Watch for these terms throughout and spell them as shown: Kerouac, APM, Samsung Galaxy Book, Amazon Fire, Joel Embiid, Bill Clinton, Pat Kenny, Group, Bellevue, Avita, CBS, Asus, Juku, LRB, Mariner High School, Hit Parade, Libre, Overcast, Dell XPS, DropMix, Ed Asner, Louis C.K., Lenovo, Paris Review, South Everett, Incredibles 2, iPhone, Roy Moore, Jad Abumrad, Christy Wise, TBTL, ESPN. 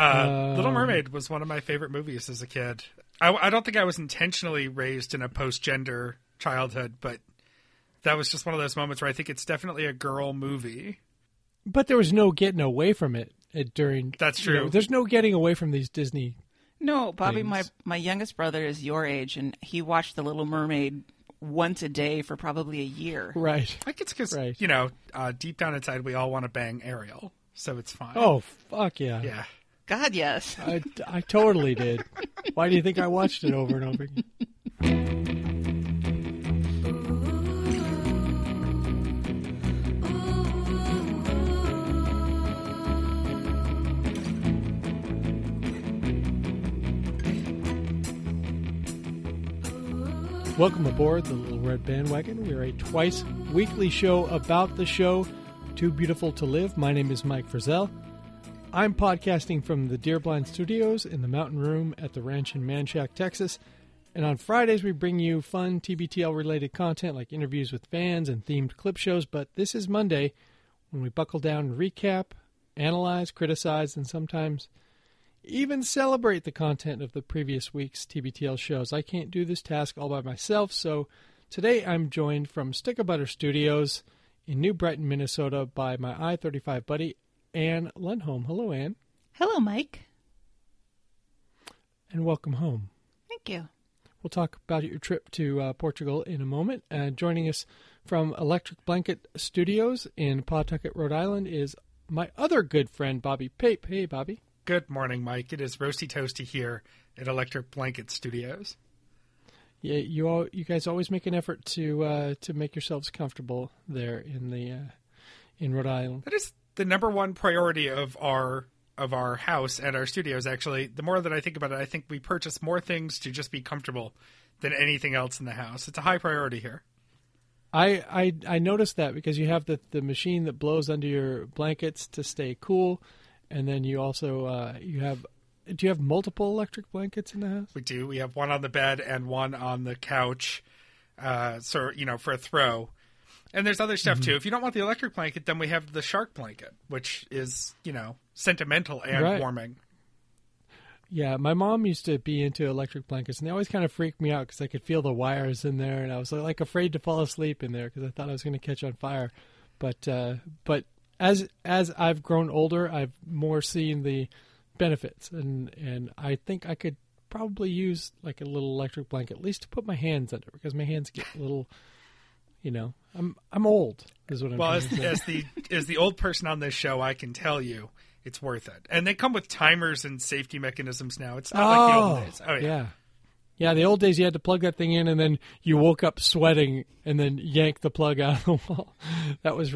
Little Mermaid was one of my favorite movies as a kid. I don't think I was intentionally raised in a post-gender childhood, but that was just one of those moments where I think it's definitely a girl movie. But there was no getting away from it during... That's true. You know, there's no getting away from these Disney... No, Bobby, things. my youngest brother is your age, and he watched The Little Mermaid once a day for probably a year. Right. I think it's because, you know, deep down inside, we all want to bang Ariel, so it's fine. Oh, fuck yeah. Yeah. God, yes. I totally did. Why do you think I watched it over and over again? Welcome aboard the Little Red Bandwagon. We're a twice-weekly show about the show Too Beautiful to Live. My name is Mike Frizzell. I'm podcasting from the Deerblind Studios in the Mountain Room at the ranch in Manchac, Texas. And on Fridays, we bring you fun TBTL-related content like interviews with bands and themed clip shows. But this is Monday when we buckle down, recap, analyze, criticize, and sometimes even celebrate the content of the previous week's TBTL shows. I can't do this task all by myself, so today I'm joined from Stick of Butter Studios in New Brighton, Minnesota by my I-35 buddy, Ann Lundholm. Hello, Ann. Hello, Mike. And welcome home. Thank you. We'll talk about your trip to Portugal in a moment. Joining us from Electric Blanket Studios in Pawtucket, Rhode Island is my other good friend, Bobby Pape. Hey, Bobby. Good morning, Mike. It is Roasty Toasty here at Electric Blanket Studios. Yeah, you guys always make an effort to make yourselves comfortable there in Rhode Island. That is the number one priority of our house and our studios. Actually, the more that I think about it, I think we purchase more things to just be comfortable than anything else in the house. It's a high priority here. I noticed that because you have the machine that blows under your blankets to stay cool, and then you also do you have multiple electric blankets in the house? We do. We have one on the bed and one on the couch, so you know, for a throw. And there's other stuff, too. If you don't want the electric blanket, then we have the shark blanket, which is, you know, sentimental and warming. Yeah, my mom used to be into electric blankets, and they always kind of freaked me out because I could feel the wires in there, and I was, like, afraid to fall asleep in there because I thought I was going to catch on fire. But as I've grown older, I've more seen the benefits, and I think I could probably use, like, a little electric blanket, at least to put my hands under, because my hands get a little... You know, I'm old is what I'm saying. Well, as the old person on this show, I can tell you it's worth it. And they come with timers and safety mechanisms now. It's not like the old days. Oh, yeah. Yeah, the old days you had to plug that thing in and then you woke up sweating and then yank the plug out of the wall. That was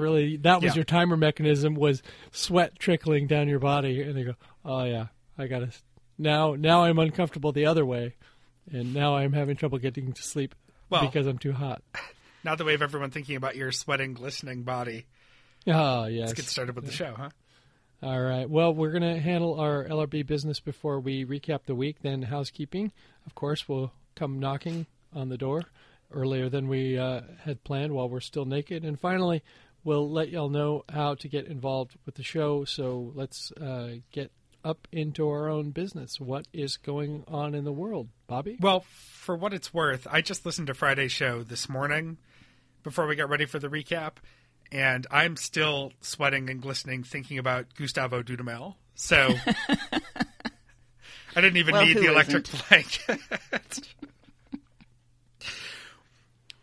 your timer mechanism, was sweat trickling down your body. And they go, oh, yeah, I got to – now I'm uncomfortable the other way. And now I'm having trouble getting to sleep because I'm too hot. Not the way of everyone thinking about your sweating, glistening body. Oh, yes. Let's get started with the show, huh? All right. Well, we're going to handle our LRB business before we recap the week. Then housekeeping, of course, will come knocking on the door earlier than we had planned while we're still naked. And finally, we'll let y'all know how to get involved with the show. So let's get up into our own business. What is going on in the world, Bobby? Well, for what it's worth, I just listened to Friday's show this morning before we got ready for the recap, and I'm still sweating and glistening thinking about Gustavo Dudamel. So I didn't even need the electric blanket.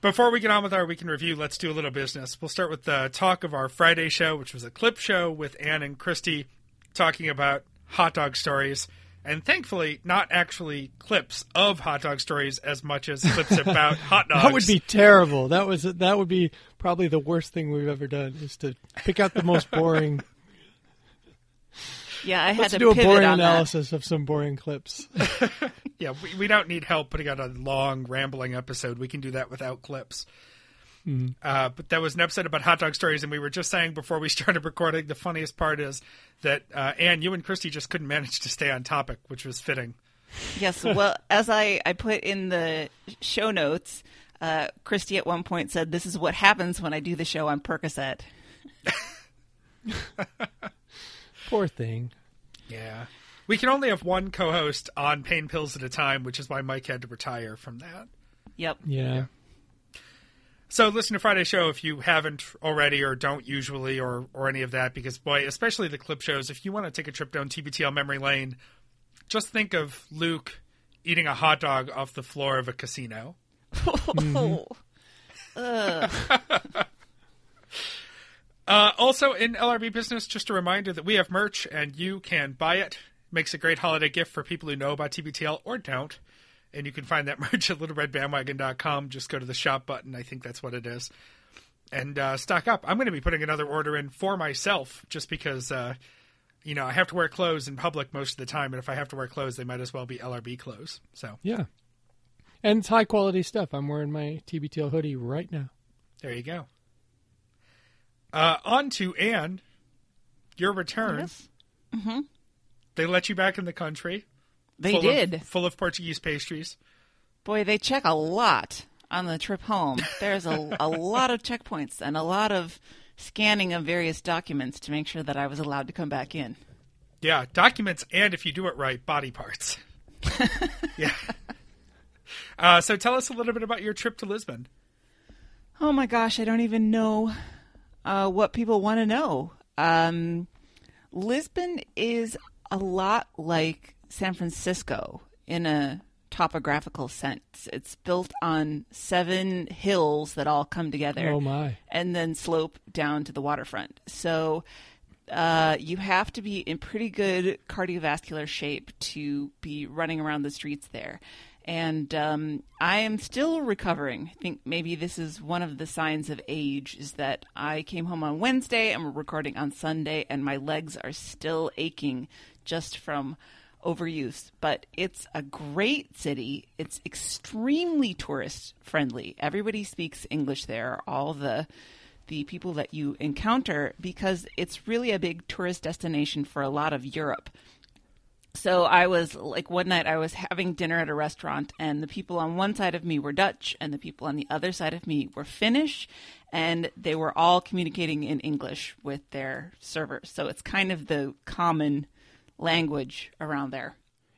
Before we get on with our week in review, let's do a little business. We'll start with the talk of our Friday show, which was a clip show with Ann and Christy talking about hot dog stories, and thankfully not actually clips of hot dog stories as much as clips about hot dogs. That would be terrible. That would be probably the worst thing we've ever done, is to pick out the most boring. Yeah, I had to do a boring analysis of some boring clips. Yeah, we don't need help putting out a long, rambling episode. We can do that without clips. But that was an episode about hot dog stories, and we were just saying before we started recording, the funniest part is that, Ann, you and Christy just couldn't manage to stay on topic, which was fitting. Yes, well, as I put in the show notes, Christy at one point said, "This is what happens when I do the show on Percocet." Poor thing. Yeah. We can only have one co-host on Pain Pills at a time, which is why Mike had to retire from that. Yep. Yeah. So listen to Friday's show if you haven't already or don't usually or any of that, because, boy, especially the clip shows, if you want to take a trip down TBTL memory lane, just think of Luke eating a hot dog off the floor of a casino. Also in LRB business, just a reminder that we have merch and you can buy it. Makes a great holiday gift for people who know about TBTL or don't. And you can find that merch at littleredbandwagon.com. Just go to the shop button. I think that's what it is. And stock up. I'm going to be putting another order in for myself just because, you know, I have to wear clothes in public most of the time. And if I have to wear clothes, they might as well be LRB clothes. So yeah. And it's high quality stuff. I'm wearing my TBTL hoodie right now. There you go. On to Anne, your return. Yes. Mm-hmm. They let you back in the country. They did. Full of Portuguese pastries. Boy, they check a lot on the trip home. There's a lot of checkpoints and a lot of scanning of various documents to make sure that I was allowed to come back in. Yeah, documents and, if you do it right, body parts. Yeah. So tell us a little bit about your trip to Lisbon. Oh, my gosh. I don't even know what people want to know. Lisbon is a lot like San Francisco in a topographical sense. It's built on 7 hills that all come together. Oh my. And then slope down to the waterfront. So you have to be in pretty good cardiovascular shape to be running around the streets there. And I am still recovering. I think maybe this is one of the signs of age, is that I came home on Wednesday and we're recording on Sunday and my legs are still aching just from overuse, but it's a great city. It's extremely tourist friendly. Everybody speaks English there, all the people that you encounter, because it's really a big tourist destination for a lot of Europe. So I was like, one night I was having dinner at a restaurant and the people on one side of me were Dutch and the people on the other side of me were Finnish, and they were all communicating in English with their servers. So it's kind of the common language around there.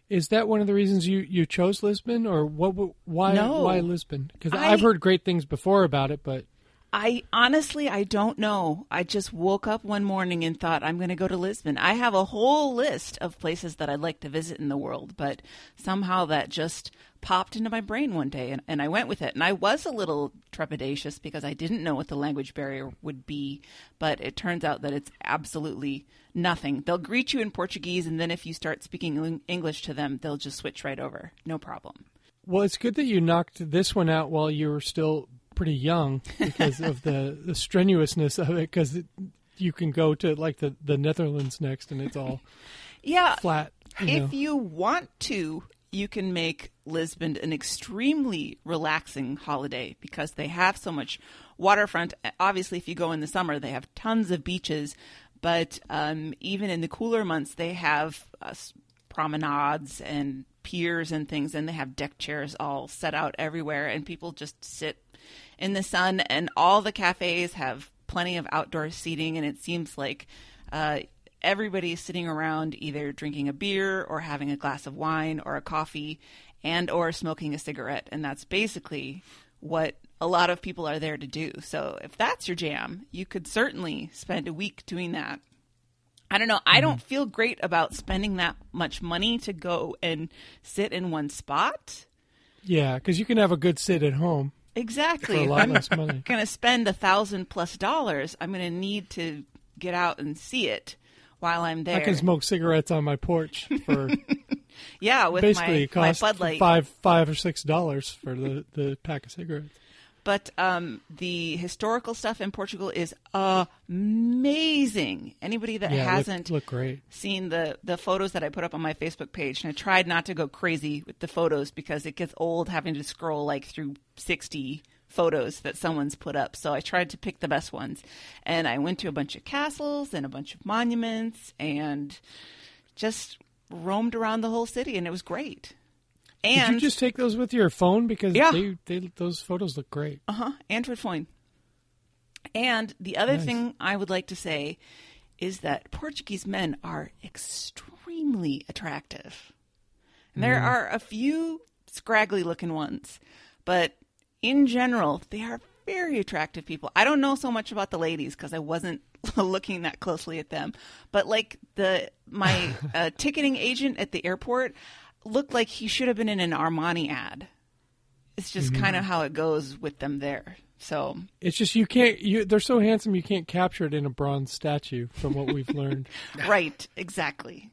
Is that one of the reasons you chose Lisbon, or why Lisbon? Because I've heard great things before about it, but I honestly don't know. I just woke up one morning and thought, I'm going to go to Lisbon. I have a whole list of places that I'd like to visit in the world, but somehow that just popped into my brain one day, and I went with it. And I was a little trepidatious because I didn't know what the language barrier would be, but it turns out that it's absolutely nothing. They'll greet you in Portuguese, and then if you start speaking English to them, they'll just switch right over. No problem. Well, it's good that you knocked this one out while you were still pretty young, because of the strenuousness of it, because you can go to like the Netherlands next and it's all flat. You want to, you can make Lisbon an extremely relaxing holiday because they have so much waterfront. Obviously, if you go in the summer, they have tons of beaches, but even in the cooler months, they have promenades and piers and things, and they have deck chairs all set out everywhere, and people just sit in the sun, and all the cafes have plenty of outdoor seating, and it seems like everybody's sitting around either drinking a beer or having a glass of wine or a coffee and or smoking a cigarette, and that's basically what a lot of people are there to do. So if that's your jam, you could certainly spend a week doing that. I don't know. I don't feel great about spending that much money to go and sit in one spot. Yeah, because you can have a good sit at home. Exactly. If I'm going to spend $1,000+ I'm going to need to get out and see it while I'm there. I can smoke cigarettes on my porch for with basically my Bud Light. $5 or $6 for the pack of cigarettes. But the historical stuff in Portugal is amazing. Anybody that hasn't seen the photos that I put up on my Facebook page, and I tried not to go crazy with the photos because it gets old having to scroll like through 60 photos that someone's put up. So I tried to pick the best ones. And I went to a bunch of castles and a bunch of monuments and just roamed around the whole city, and it was great. And did you just take those with your phone? Because those photos look great. Android phone. And the other thing I would like to say is that Portuguese men are extremely extremely attractive. And there are a few scraggly looking ones, but in general, they are very attractive people. I don't know so much about the ladies because I wasn't looking that closely at them, but like my ticketing agent at the airport looked like he should have been in an Armani ad. It's just kind of how it goes with them there. So it's just they're so handsome you can't capture it in a bronze statue from what we've learned. Right, exactly.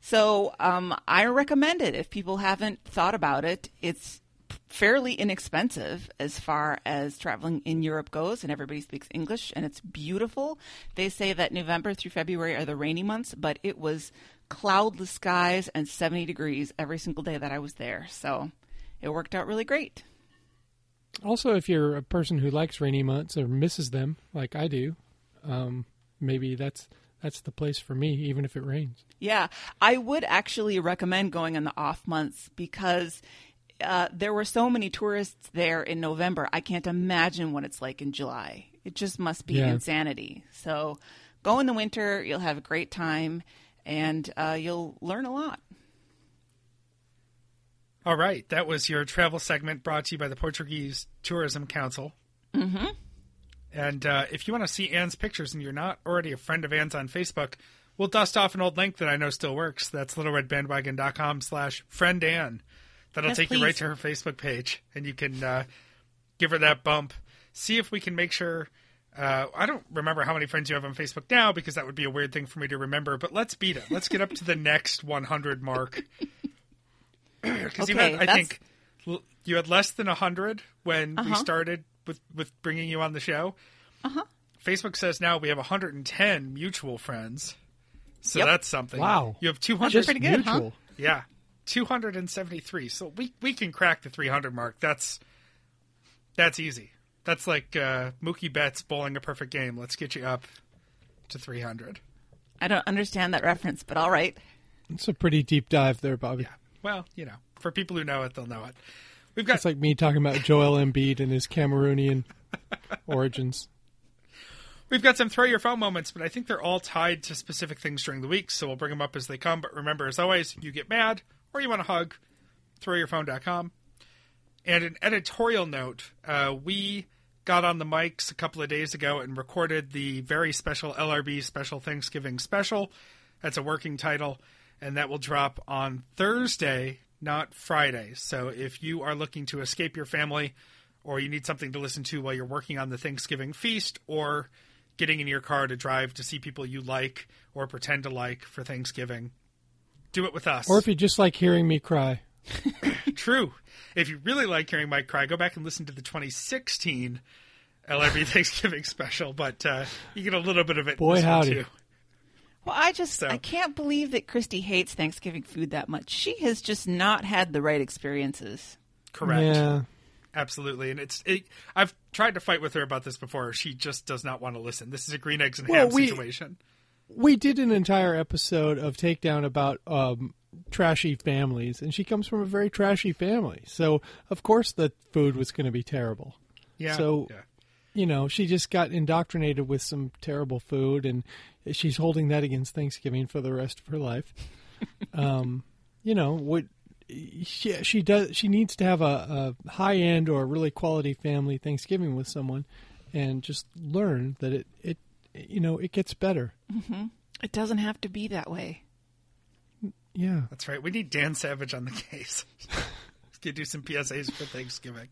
So I recommend it if people haven't thought about it. It's fairly inexpensive as far as traveling in Europe goes, and everybody speaks English, and it's beautiful. They say that November through February are the rainy months, but it was cloudless skies and 70 degrees every single day that I was there. So it worked out really great. Also, if you're a person who likes rainy months or misses them, like I do, maybe that's the place for me, even if it rains. Yeah, I would actually recommend going in the off months because there were so many tourists there in November. I can't imagine what it's like in July. It just must be insanity. So go in the winter. You'll have a great time, and you'll learn a lot. All right. That was your travel segment brought to you by the Portuguese Tourism Council. Mm-hmm. And if you want to see Anne's pictures and you're not already a friend of Anne's on Facebook, we'll dust off an old link that I know still works. That's littleredbandwagon.com/friendanne. That'll take you right to her Facebook page, and you can give her that bump. See if we can make sure I don't remember how many friends you have on Facebook now because that would be a weird thing for me to remember, but let's beat it. Let's get up to the next 100 mark. Because you had less than 100 when we started with bringing you on the show. Facebook says now we have 110 mutual friends. So that's something. Wow. You have 200. That's pretty good, mutual. Huh? Yeah. 273. So we can crack the 300 mark. That's easy. That's like Mookie Betts bowling a perfect game. Let's get you up to 300. I don't understand that reference, but all right. It's a pretty deep dive there, Bobby. Yeah. Well, you know, for people who know it, they'll know it. It's like me talking about Joel Embiid and his Cameroonian origins. We've got some throw your phone moments, but I think they're all tied to specific things during the week, so we'll bring them up as they come. But remember, as always, you get mad or you want a hug, throwyourphone.com. And an editorial note, we got on the mics a couple of days ago and recorded the very special LRB special Thanksgiving special. That's a working title. And that will drop on Thursday, not Friday. So if you are looking to escape your family or you need something to listen to while you're working on the Thanksgiving feast or getting in your car to drive to see people you like or pretend to like for Thanksgiving, do it with us. Or if you just like hearing me cry. True. If you really like hearing Mike cry, go back and listen to the 2016 LRB Thanksgiving special. But you get a little bit of it. Boy, howdy. Too. Well, I can't believe that Christy hates Thanksgiving food that much. She has just not had the right experiences. Correct. Yeah. Absolutely. And I've tried to fight with her about this before. She just does not want to listen. This is a green eggs and ham situation. We did an entire episode of Takedown about trashy families, and she comes from a very trashy family. So, of course, the food was going to be terrible. Yeah. So, you know, she just got indoctrinated with some terrible food, and she's holding that against Thanksgiving for the rest of her life. You know, she needs to have a high end or a really quality family Thanksgiving with someone, and just learn that it gets better. Mm-hmm. It doesn't have to be that way. Yeah, that's right. We need Dan Savage on the case. Let's do some PSAs for Thanksgiving.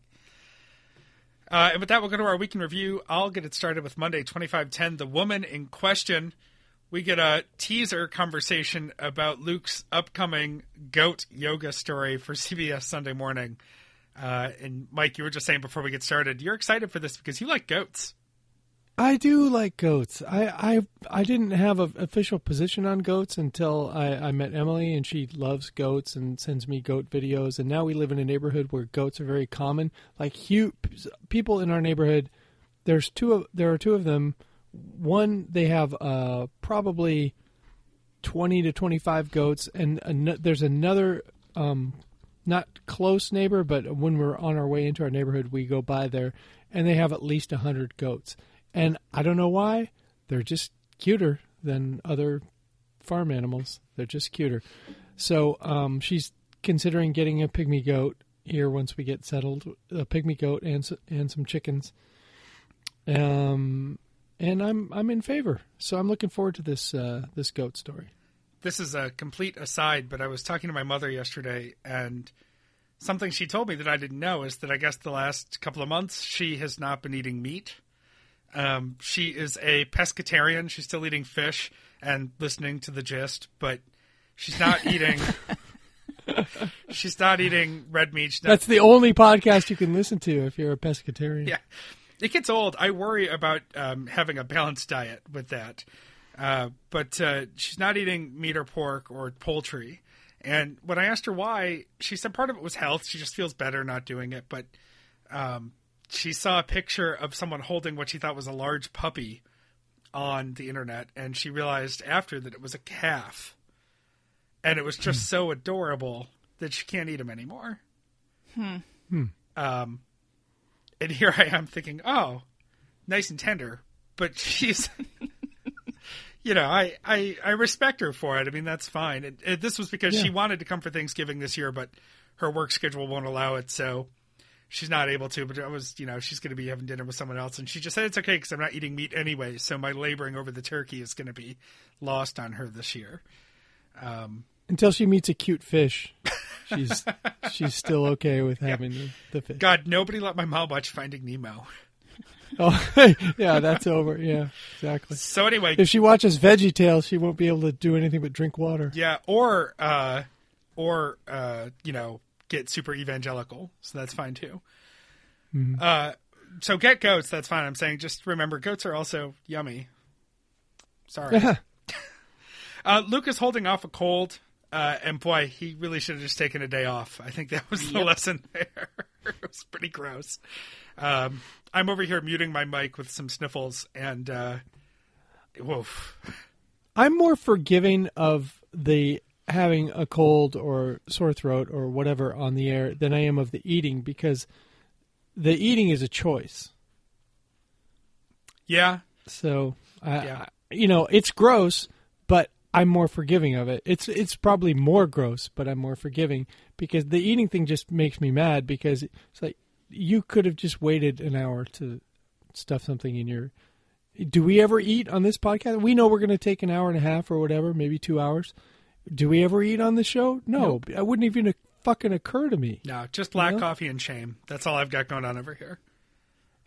And with that, we'll go to our week in review. I'll get it started with Monday, 2510. The woman in question. We get a teaser conversation about Luke's upcoming goat yoga story for CBS Sunday Morning. And Mike, you were just saying before we get started, you're excited for this because you like goats. I do like goats. I didn't have an official position on goats until I met Emily, and she loves goats and sends me goat videos. And now we live in a neighborhood where goats are very common. Like people in our neighborhood, there are two of them. One, they have probably 20 to 25 goats, and there's another not close neighbor, but when we're on our way into our neighborhood, we go by there, and they have at least 100 goats. And I don't know why, they're just cuter than other farm animals. They're just cuter. So she's considering getting a pygmy goat here once we get settled, a pygmy goat and some chickens. And I'm in favor. So I'm looking forward to this this goat story. This is a complete aside, but I was talking to my mother yesterday, and something she told me that I didn't know is that I guess the last couple of months she has not been eating meat. She is a pescatarian. She's still eating fish and listening to The Gist, but she's not eating. She's not eating red meat. That's the only podcast you can listen to if you're a pescatarian. Yeah, it gets old. I worry about having a balanced diet with that. But she's not eating meat or pork or poultry. And when I asked her why, she said part of it was health. She just feels better not doing it. But she saw a picture of someone holding what she thought was a large puppy on the internet. And she realized after that it was a calf. And it was just so adorable that she can't eat him anymore. And here I am thinking, oh, nice and tender. But she's... You know, I respect her for it. I mean, that's fine. It this was because she wanted to come for Thanksgiving this year, but her work schedule won't allow it, so she's not able to. But I was, you know, she's going to be having dinner with someone else, and she just said it's okay because I'm not eating meat anyway, so my laboring over the turkey is going to be lost on her this year. Until she meets a cute fish, she's still okay with having the fish. God, nobody let my mom watch Finding Nemo. Oh, yeah, that's over. Yeah, exactly. So anyway, if she watches VeggieTales, she won't be able to do anything but drink water. Yeah, or you know, get super evangelical. So that's fine too. Mm-hmm. So get goats. That's fine. I'm saying just remember, goats are also yummy. Sorry. Yeah. Luke is holding off a cold, and boy, he really should have just taken a day off. I think that was the lesson there. It was pretty gross. I'm over here muting my mic with some sniffles and woof. I'm more forgiving of the having a cold or sore throat or whatever on the air than I am of the eating, because the eating is a choice. Yeah. So, you know, it's gross, but I'm more forgiving of it. It's probably more gross, but I'm more forgiving, because the eating thing just makes me mad, because it's like, you could have just waited an hour to stuff something in your... Do we ever eat on this podcast? We know we're going to take an hour and a half or whatever, maybe 2 hours. Do we ever eat on this show? No. Nope. It wouldn't even fucking occur to me. No, just black coffee and shame. That's all I've got going on over here.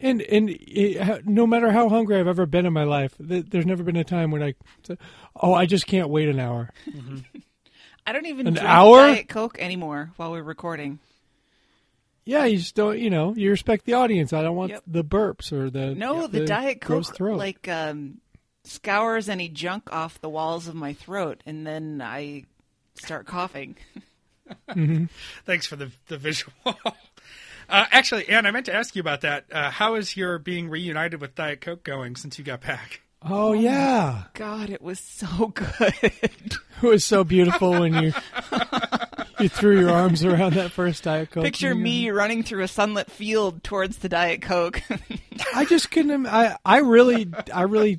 And it, no matter how hungry I've ever been in my life, there's never been a time when I just can't wait an hour. Mm-hmm. I don't even drink Diet Coke anymore while we're recording. Yeah, you just don't, you know, you respect the audience. I don't want the burps or the the Diet Coke, like, scours any junk off the walls of my throat, and then I start coughing. Mm-hmm. Thanks for the visual. Actually, Anne, I meant to ask you about that. How is your being reunited with Diet Coke going since you got back? Oh, yeah. God, it was so good. It was so beautiful when you... You threw your arms around that first Diet Coke. Picture me running through a sunlit field towards the Diet Coke. I just couldn't. I really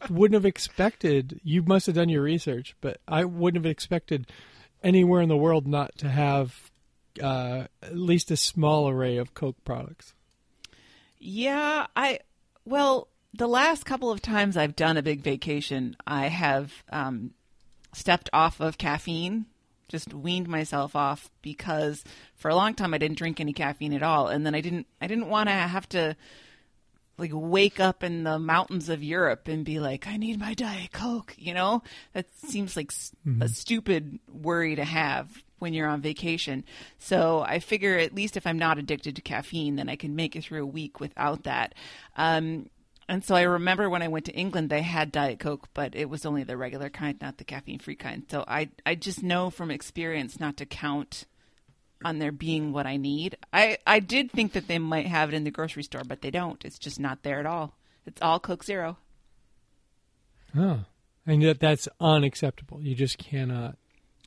wouldn't have expected. You must have done your research, but I wouldn't have expected anywhere in the world not to have at least a small array of Coke products. Yeah, the last couple of times I've done a big vacation, I have stepped off of caffeine. Just weaned myself off, because for a long time I didn't drink any caffeine at all, and then I didn't want to have to like wake up in the mountains of Europe and be like, I need my Diet Coke, you know? That seems like a stupid worry to have when you're on vacation. So I figure at least if I'm not addicted to caffeine, then I can make it through a week without that. And so I remember when I went to England, they had Diet Coke, but it was only the regular kind, not the caffeine-free kind. So I just know from experience not to count on there being what I need. I did think that they might have it in the grocery store, but they don't. It's just not there at all. It's all Coke Zero. Oh, and that's unacceptable. You just cannot.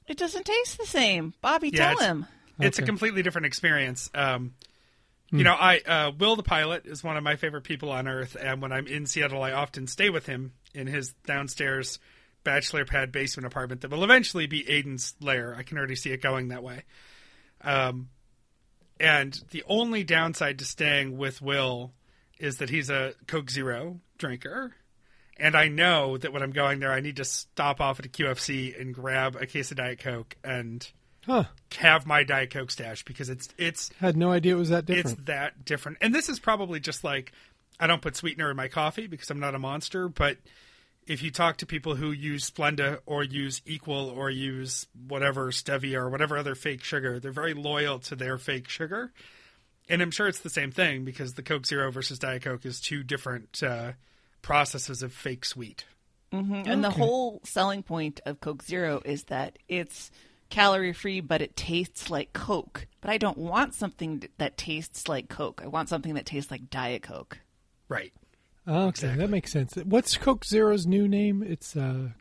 It doesn't taste the same. Bobby, tell him. It's a completely different experience. You know, Will the pilot is one of my favorite people on earth, and when I'm in Seattle, I often stay with him in his downstairs bachelor pad basement apartment that will eventually be Aiden's lair. I can already see it going that way. And the only downside to staying with Will is that he's a Coke Zero drinker. And I know that when I'm going there, I need to stop off at a QFC and grab a case of Diet Coke and have my Diet Coke stash because it's I had no idea it was that different. It's that different. And this is probably just like, I don't put sweetener in my coffee because I'm not a monster, but if you talk to people who use Splenda or use Equal or use whatever Stevia or whatever other fake sugar, they're very loyal to their fake sugar. And I'm sure it's the same thing because the Coke Zero versus Diet Coke is two different processes of fake sweet. Mm-hmm. And okay. The whole selling point of Coke Zero is that it's calorie free, but it tastes like Coke. But I don't want something that tastes like Coke. I want something that tastes like Diet Coke. Right. Oh, okay. Exactly. That makes sense. What's Coke Zero's new name? It's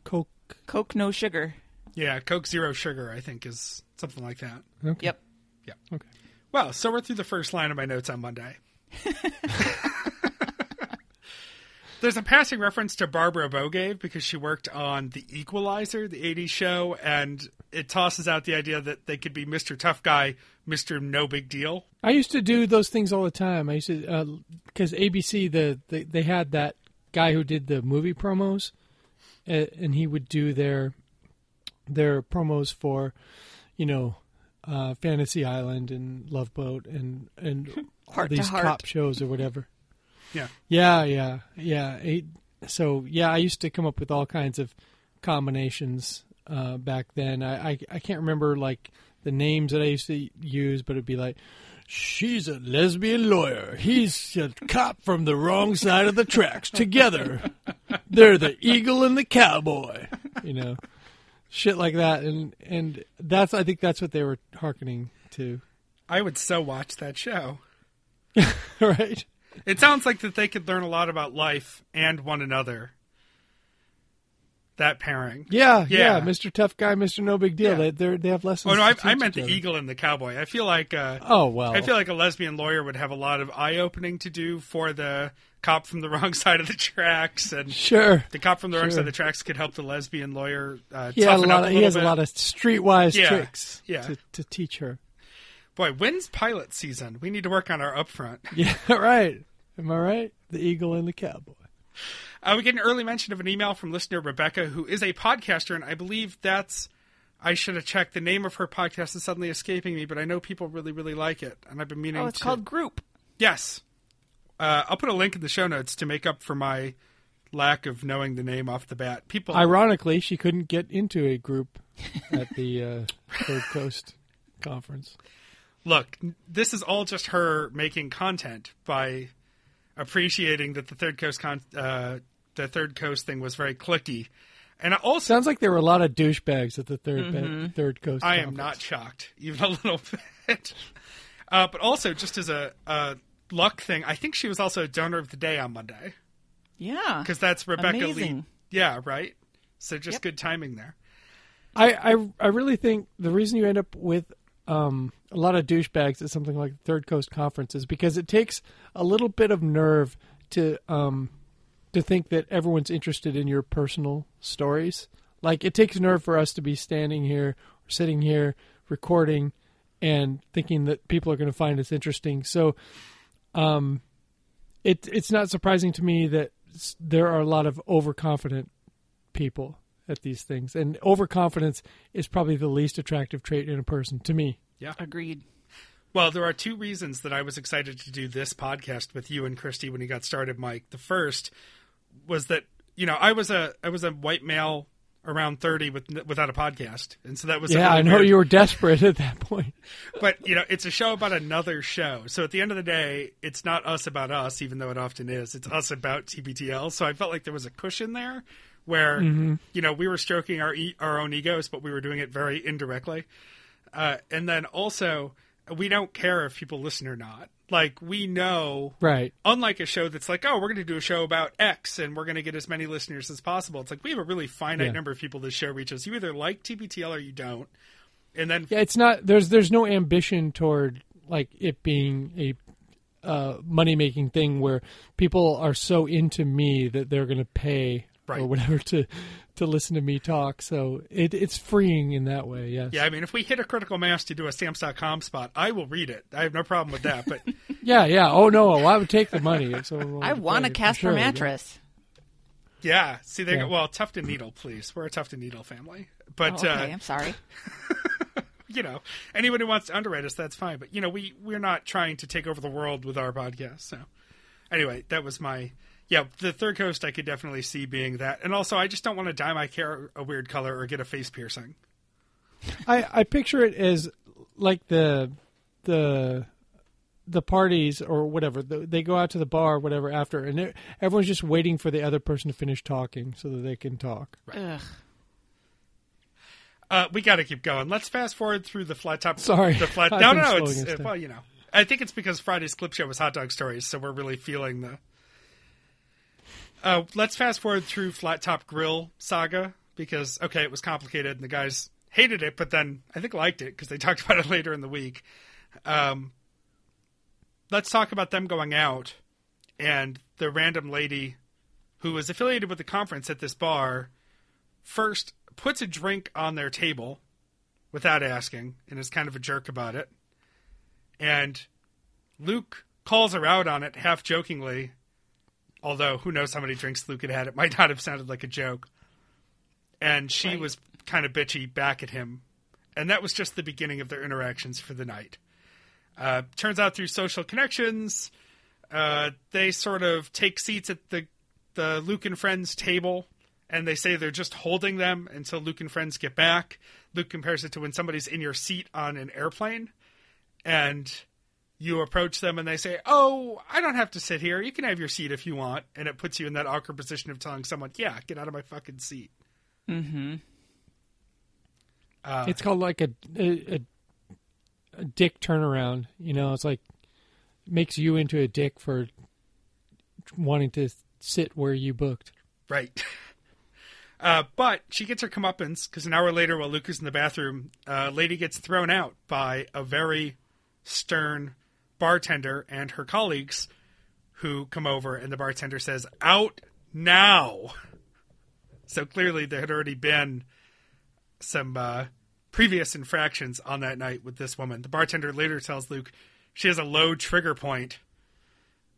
Coke. Coke No Sugar. Yeah. Coke Zero Sugar, I think, is something like that. Okay. Yep. Yep. Okay. Well, so we're through the first line of my notes on Monday. There's a passing reference to Barbara Bogave because she worked on The Equalizer, the 80s show, and it tosses out the idea that they could be Mr. Tough Guy, Mr. No Big Deal. I used to do those things all the time. I used to, because ABC, they had that guy who did the movie promos, and he would do their promos for, you know, Fantasy Island and Love Boat and all these cop shows or whatever. Yeah. So, yeah, I used to come up with all kinds of combinations back then. I can't remember, like, the names that I used to use, but it'd be like, she's a lesbian lawyer. He's a cop from the wrong side of the tracks. Together, they're the eagle and the cowboy, you know. Shit like that, and that's I think that's what they were hearkening to. I would so watch that show. Right? It sounds like that they could learn a lot about life and one another. That pairing. Yeah. Mr. Tough Guy, Mr. No Big Deal. Yeah. They have lessons. Oh no, I meant the eagle and the cowboy. I feel like. I feel like a lesbian lawyer would have a lot of eye opening to do for the cop from the wrong side of the tracks, and sure, the cop from the wrong side of the tracks could help the lesbian lawyer. He has a lot of streetwise tricks. Yeah. To teach her. Boy, when's pilot season? We need to work on our upfront. Yeah, right. Am I right? The eagle and the cowboy. We get an early mention of an email from listener Rebecca, who is a podcaster, and I believe that's – I should have checked. The name of her podcast is suddenly escaping me, but I know people really, really like it, and I've been meaning to – Oh, it's called Group. Yes. I'll put a link in the show notes to make up for my lack of knowing the name off the bat. People. Ironically, she couldn't get into a group at the Third Coast Conference. Look, this is all just her making content by – appreciating that the Third Coast the Third Coast thing was very clicky, and I also sounds like there were a lot of douchebags at the Third Coast. I am not shocked, even a little bit. But also, just as a luck thing, I think she was also a donor of the day on Monday. Yeah, because that's Rebecca Amazing. Lee. Yeah, right. So just good timing there. I really think the reason you end up with. A lot of douchebags at something like Third Coast Conferences because it takes a little bit of nerve to think that everyone's interested in your personal stories. Like it takes nerve for us to be standing here, or sitting here, recording, and thinking that people are going to find us interesting. So, it's not surprising to me that there are a lot of overconfident people at these things. And overconfidence is probably the least attractive trait in a person to me. Yeah. Agreed. Well, there are two reasons that I was excited to do this podcast with you and Christy when you got started, Mike. The first was that, you know, I was a white male around 30 without a podcast. And so that was I know you were desperate at that point. But, you know, it's a show about another show. So at the end of the day, it's not us about us, even though it often is. It's us about TBTL. So I felt like there was a cushion there. Where, you know, we were stroking our own egos, but we were doing it very indirectly. And then also, we don't care if people listen or not. Like, we know, right? Unlike a show that's like, oh, we're going to do a show about X and we're going to get as many listeners as possible. It's like, we have a really finite number of people this show reaches. You either like TBTL or you don't. And then... Yeah, it's not... There's no ambition toward, like, it being a... money-making thing where people are so into me that they're going to pay right. or whatever to listen to me talk. So it's freeing in that way, yes. Yeah, I mean, if we hit a critical mass to do a Stamps.com spot, I will read it. I have no problem with that. But Yeah. Oh, no, I would take the money. If I want a Casper mattress. Yeah. See, they go, well, Tuft and Needle, please. We're a Tuft and Needle family. But, oh, okay, I'm sorry. You know, anyone who wants to underwrite us, that's fine. But, you know, we're not trying to take over the world with our podcast. So anyway, that was my... Yeah, the Third Coast I could definitely see being that. And also, I just don't want to dye my hair a weird color or get a face piercing. I picture it as like the parties or whatever. They go out to the bar or whatever after, and everyone's just waiting for the other person to finish talking so that they can talk. Right. Ugh. We got to keep going. Let's fast forward through the flat top. Sorry. The flat. No. It's well, you know. I think it's because Friday's clip show was hot dog stories, so we're really feeling the... let's fast forward through Flat Top Grill saga because, okay, it was complicated and the guys hated it, but then I think liked it because they talked about it later in the week. Let's talk about them going out and the random lady who was affiliated with the conference at this bar first puts a drink on their table without asking and is kind of a jerk about it. And Luke calls her out on it half jokingly. Although, who knows how many drinks Luke had had. It might not have sounded like a joke. And she was kind of bitchy back at him. And that was just the beginning of their interactions for the night. Turns out through social connections, they sort of take seats at the Luke and Friends table. And they say they're just holding them until Luke and Friends get back. Luke compares it to when somebody's in your seat on an airplane. And... you approach them and they say, oh, I don't have to sit here. You can have your seat if you want. And it puts you in that awkward position of telling someone, yeah, get out of my fucking seat. Mm-hmm. It's called like a dick turnaround. You know, it's like makes you into a dick for wanting to sit where you booked. Right. But she gets her comeuppance because an hour later while Luke is in the bathroom, a lady gets thrown out by a very stern bartender and her colleagues who come over, and the bartender says, out now. So clearly there had already been some previous infractions on that night with this woman. The bartender later tells Luke she has a low trigger point.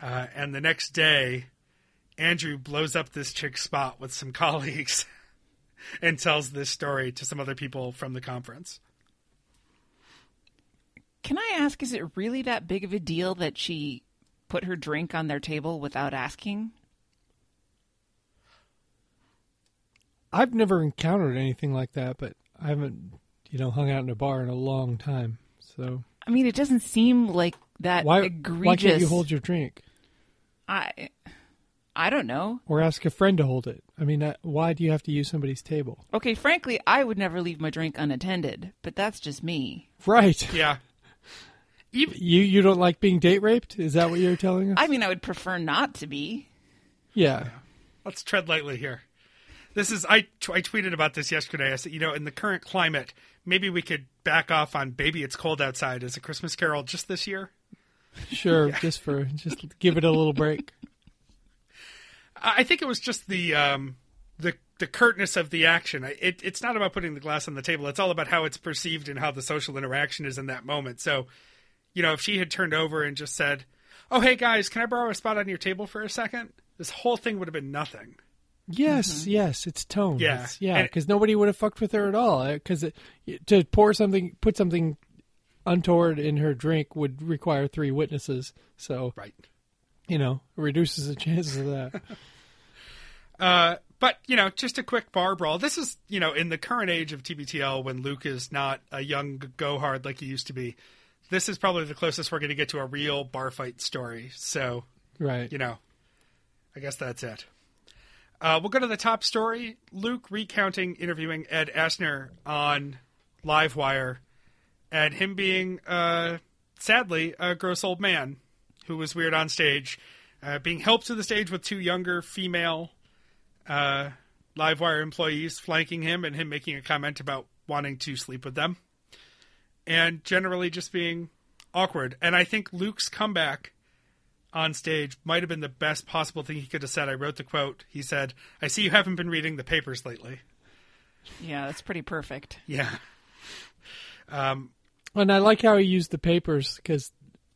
And the next day, Andrew blows up this chick's spot with some colleagues and tells this story to some other people from the conference. Can I ask, is it really that big of a deal that she put her drink on their table without asking? I've never encountered anything like that, but I haven't, you know, hung out in a bar in a long time. So I mean, it doesn't seem like that egregious. Why can't you hold your drink? I don't know. Or ask a friend to hold it. I mean, why do you have to use somebody's table? Okay, frankly, I would never leave my drink unattended, but that's just me. Right. Yeah. You don't like being date raped? Is that what you're telling us? I mean, I would prefer not to be. Yeah. Let's tread lightly here. This is I tweeted about this yesterday. I said, you know, in the current climate, maybe we could back off on Baby It's Cold Outside as a Christmas Carol just this year. Sure, yeah. just give it a little break. I think it was just the curtness of the action. It's not about putting the glass on the table. It's all about how it's perceived and how the social interaction is in that moment. So, you know, if she had turned over and just said, oh, hey, guys, can I borrow a spot on your table for a second? This whole thing would have been nothing. Yes, mm-hmm. Yes, it's tone. Yeah. Because nobody would have fucked with her at all. Because to put something untoward in her drink would require three witnesses. So, right. You know, it reduces the chances of that. But, you know, just a quick bar brawl. This is, you know, in the current age of TBTL when Luke is not a young go-hard like he used to be. This is probably the closest we're going to get to a real bar fight story. So, right. You know, I guess that's it. We'll go to the top story. Luke recounting interviewing Ed Asner on Livewire and him being, sadly, a gross old man who was weird on stage, being helped to the stage with two younger female Livewire employees flanking him and him making a comment about wanting to sleep with them. And generally just being awkward. And I think Luke's comeback on stage might have been the best possible thing he could have said. I wrote the quote. He said, "I see you haven't been reading the papers lately." Yeah, that's pretty perfect. Yeah. And I like how he used the papers, because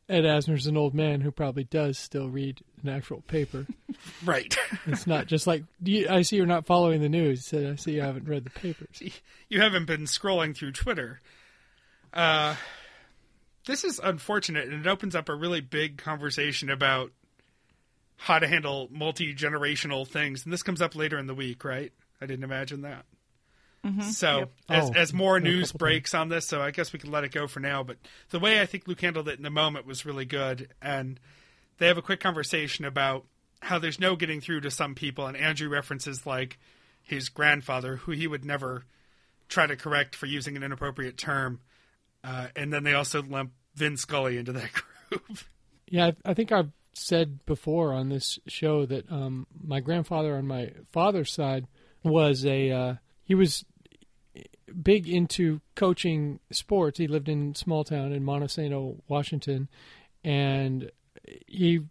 Ed Asner's an old man who probably does still read an actual paper. Right. It's not just like, I see you're not following the news. He said, I see you haven't read the papers. You haven't been scrolling through Twitter. This is unfortunate, and it opens up a really big conversation about how to handle multi-generational things. And this comes up later in the week, right? I didn't imagine that. Mm-hmm. So as more news breaks on this, so I guess we can let it go for now. But the way I think Luke handled it in the moment was really good. And they have a quick conversation about how there's no getting through to some people. And Andrew references like his grandfather, who he would never try to correct for using an inappropriate term. And then they also lump Vin Scully into that group. Yeah, I think I've said before on this show that my grandfather on my father's side was he was big into coaching sports. He lived in a small town in Montesano, Washington, and he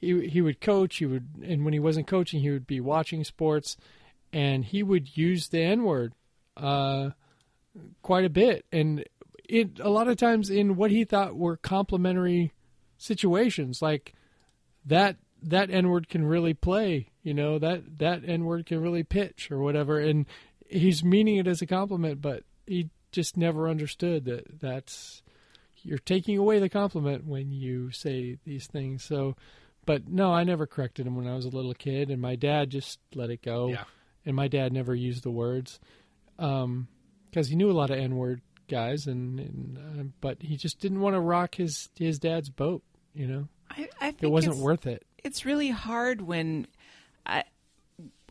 would coach. He would, and when he wasn't coaching, he would be watching sports, and he would use the N-word quite a bit, and it a lot of times in what he thought were complimentary situations, like that N-word can really play, you know, that N-word can really pitch or whatever, and he's meaning it as a compliment, but he just never understood that that's, you're taking away the compliment when you say these things. So, but no, I never corrected him when I was a little kid, and my dad just let it go. Yeah. And my dad never used the words, because he knew a lot of N-word guys, and but he just didn't want to rock his dad's boat, you know. I think it wasn't worth it. It's really hard when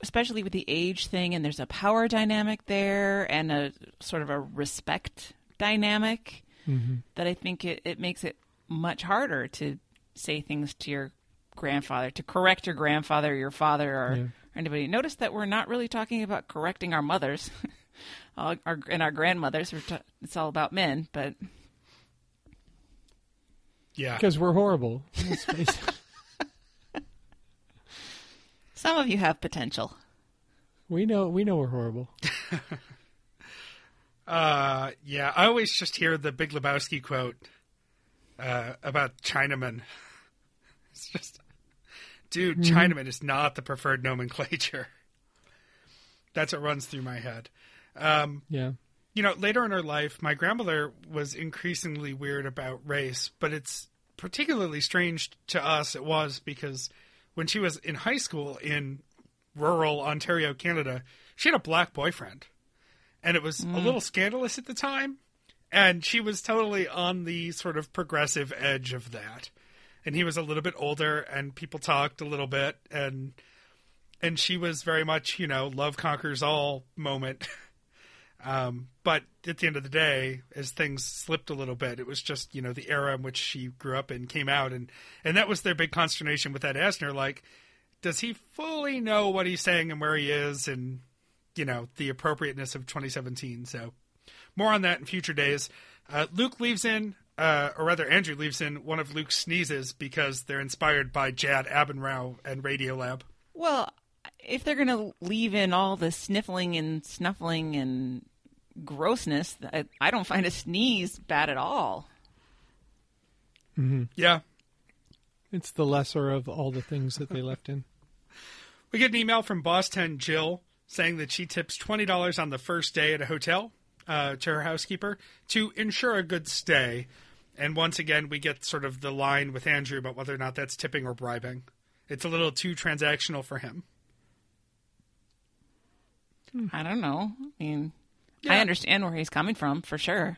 especially with the age thing, and there's a power dynamic there and a sort of a respect dynamic, mm-hmm. that I think it makes it much harder to say things to your grandfather, to correct your grandfather or your father or anybody. Notice that we're not really talking about correcting our mothers and our grandmothers. It's all about men, but... Yeah. Because we're horrible. Some of you have potential. We know we're horrible. Yeah, I always just hear the Big Lebowski quote about Chinaman. It's just, dude, mm-hmm. Chinaman is not the preferred nomenclature. That's what runs through my head. Yeah. You know, later in her life, my grandmother was increasingly weird about race, but it's particularly strange to us. It was because... when she was in high school in rural Ontario, Canada, she had a black boyfriend. And it was a little scandalous at the time. And she was totally on the sort of progressive edge of that. And he was a little bit older, and people talked a little bit. And she was very much, you know, love conquers all moment. But at the end of the day, as things slipped a little bit, it was just, you know, the era in which she grew up in came out. And that was their big consternation with Ed Asner. Like, does he fully know what he's saying and where he is and, you know, the appropriateness of 2017? So more on that in future days. Luke leaves in, or rather Andrew leaves in one of Luke's sneezes because they're inspired by Jad Abumrau and Radiolab. Well, if they're going to leave in all the sniffling and snuffling and grossness, I don't find a sneeze bad at all. Mm-hmm. Yeah. It's the lesser of all the things that they left in. We get an email from Boss 10 Jill saying that she tips $20 on the first day at a hotel to her housekeeper to ensure a good stay. And once again, we get sort of the line with Andrew about whether or not that's tipping or bribing. It's a little too transactional for him. I don't know. I mean... yeah. I understand where he's coming from, for sure.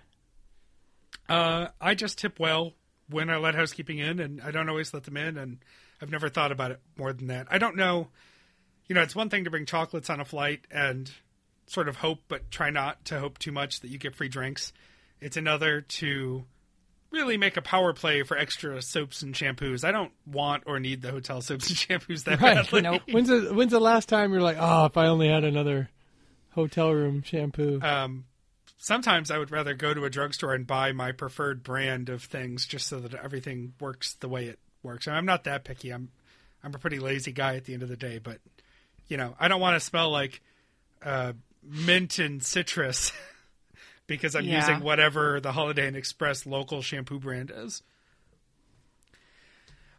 I just tip well when I let housekeeping in, and I don't always let them in, and I've never thought about it more than that. I don't know. You know, it's one thing to bring chocolates on a flight and sort of hope, but try not to hope too much that you get free drinks. It's another to really make a power play for extra soaps and shampoos. I don't want or need the hotel soaps and shampoos that badly. Nope. When's the last time you're like, oh, if I only had another... hotel room shampoo. Sometimes I would rather go to a drugstore and buy my preferred brand of things just so that everything works the way it works. And I'm not that picky. I'm a pretty lazy guy at the end of the day, but you know, I don't want to smell like mint and citrus because I'm using whatever the Holiday Inn Express local shampoo brand is.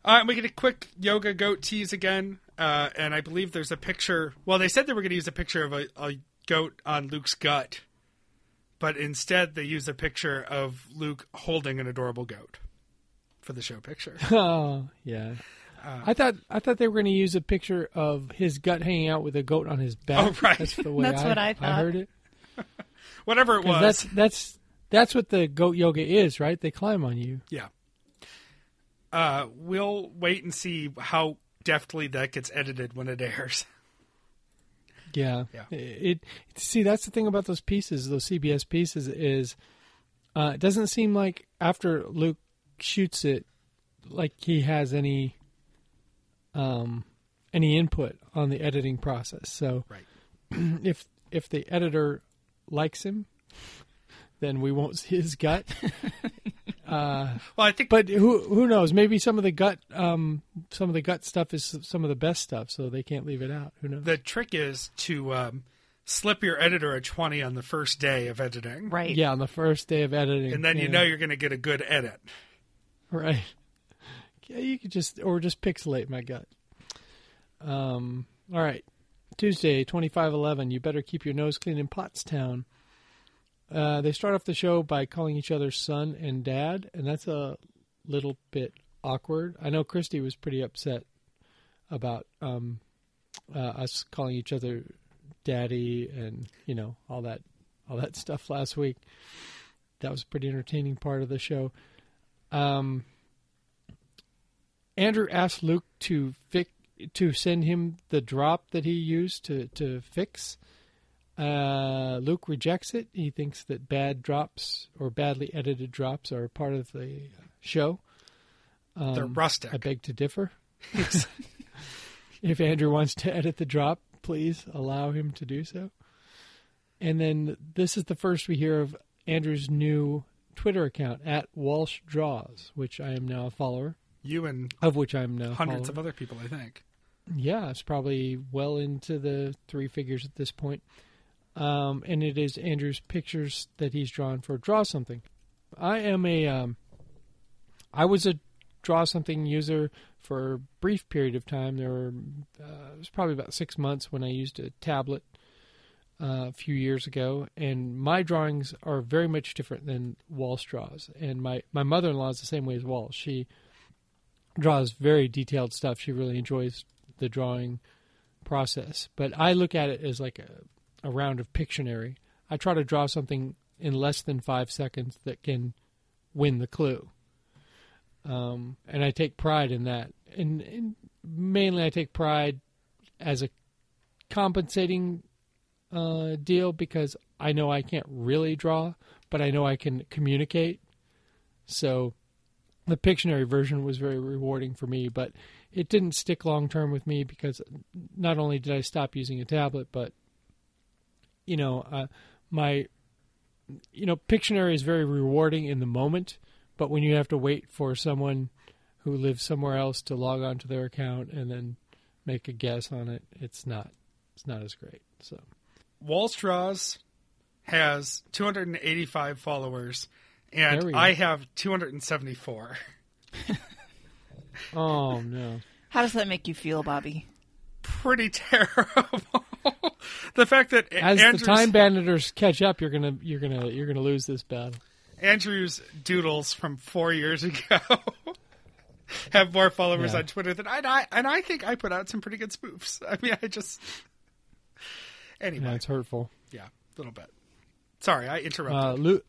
All right, we get a quick yoga goat tease again. And I believe there's a picture. Well, they said they were going to use a picture of a goat on Luke's gut, but instead they used a picture of Luke holding an adorable goat for the show picture. Oh, yeah. I thought they were going to use a picture of his gut hanging out with a goat on his back. Oh, right. That's the way that's what I thought. I heard it. Whatever it was. That's what the goat yoga is, right? They climb on you. Yeah. We'll wait and see how deftly that gets edited when it airs. Yeah. See, that's the thing about those pieces, those CBS pieces, is it doesn't seem like after Luke shoots it, like he has any input on the editing process. So right. if the editor likes him, then we won't see his gut. Well, I think, but who knows? Maybe some of the gut stuff is some of the best stuff, so they can't leave it out. Who knows? The trick is to slip your editor a 20 on the first day of editing. Right. Yeah, on the first day of editing, and then you know you're going to get a good edit. Right. Yeah, you could just pixelate my gut. All right, Tuesday, 25/11. You better keep your nose clean in Pottstown. They start off the show by calling each other son and dad, and that's a little bit awkward. I know Christy was pretty upset about us calling each other daddy and, you know, all that stuff last week. That was a pretty entertaining part of the show. Andrew asked Luke to send him the drop that he used to fix. Luke rejects it. He thinks that bad drops or badly edited drops are part of the show. They're rustic. I beg to differ. If Andrew wants to edit the drop, please allow him to do so. And then this is the first we hear of Andrew's new Twitter account, @WalshDraws, which I am now a follower. You and of which I'm now hundreds of other people, I think. Yeah, it's probably well into the three figures at this point. And it is Andrew's pictures that he's drawn for Draw Something. I was a Draw Something user for a brief period of time. It was probably about 6 months when I used a tablet a few years ago. And my drawings are very much different than Walsh draws. And my mother-in-law is the same way as Walsh. She draws very detailed stuff. She really enjoys the drawing process. But I look at it as like a round of Pictionary. I try to draw something in less than 5 seconds that can win the clue. And I take pride in that. And mainly I take pride as a compensating deal because I know I can't really draw, but I know I can communicate. So the Pictionary version was very rewarding for me, but it didn't stick long-term with me because not only did I stop using a tablet, but, you know, Pictionary is very rewarding in the moment, but when you have to wait for someone who lives somewhere else to log on to their account and then make a guess on it, it's not as great. So Walsh Draws has 285 followers and I have 274. Oh, no. How does that make you feel, Bobby? Pretty terrible. The fact that as the time banditers catch up, you're gonna lose this battle. Andrew's doodles from 4 years ago have more followers on Twitter than I think I put out some pretty good spoofs. I mean, anyway, it's hurtful. Yeah, a little bit. Sorry, I interrupted.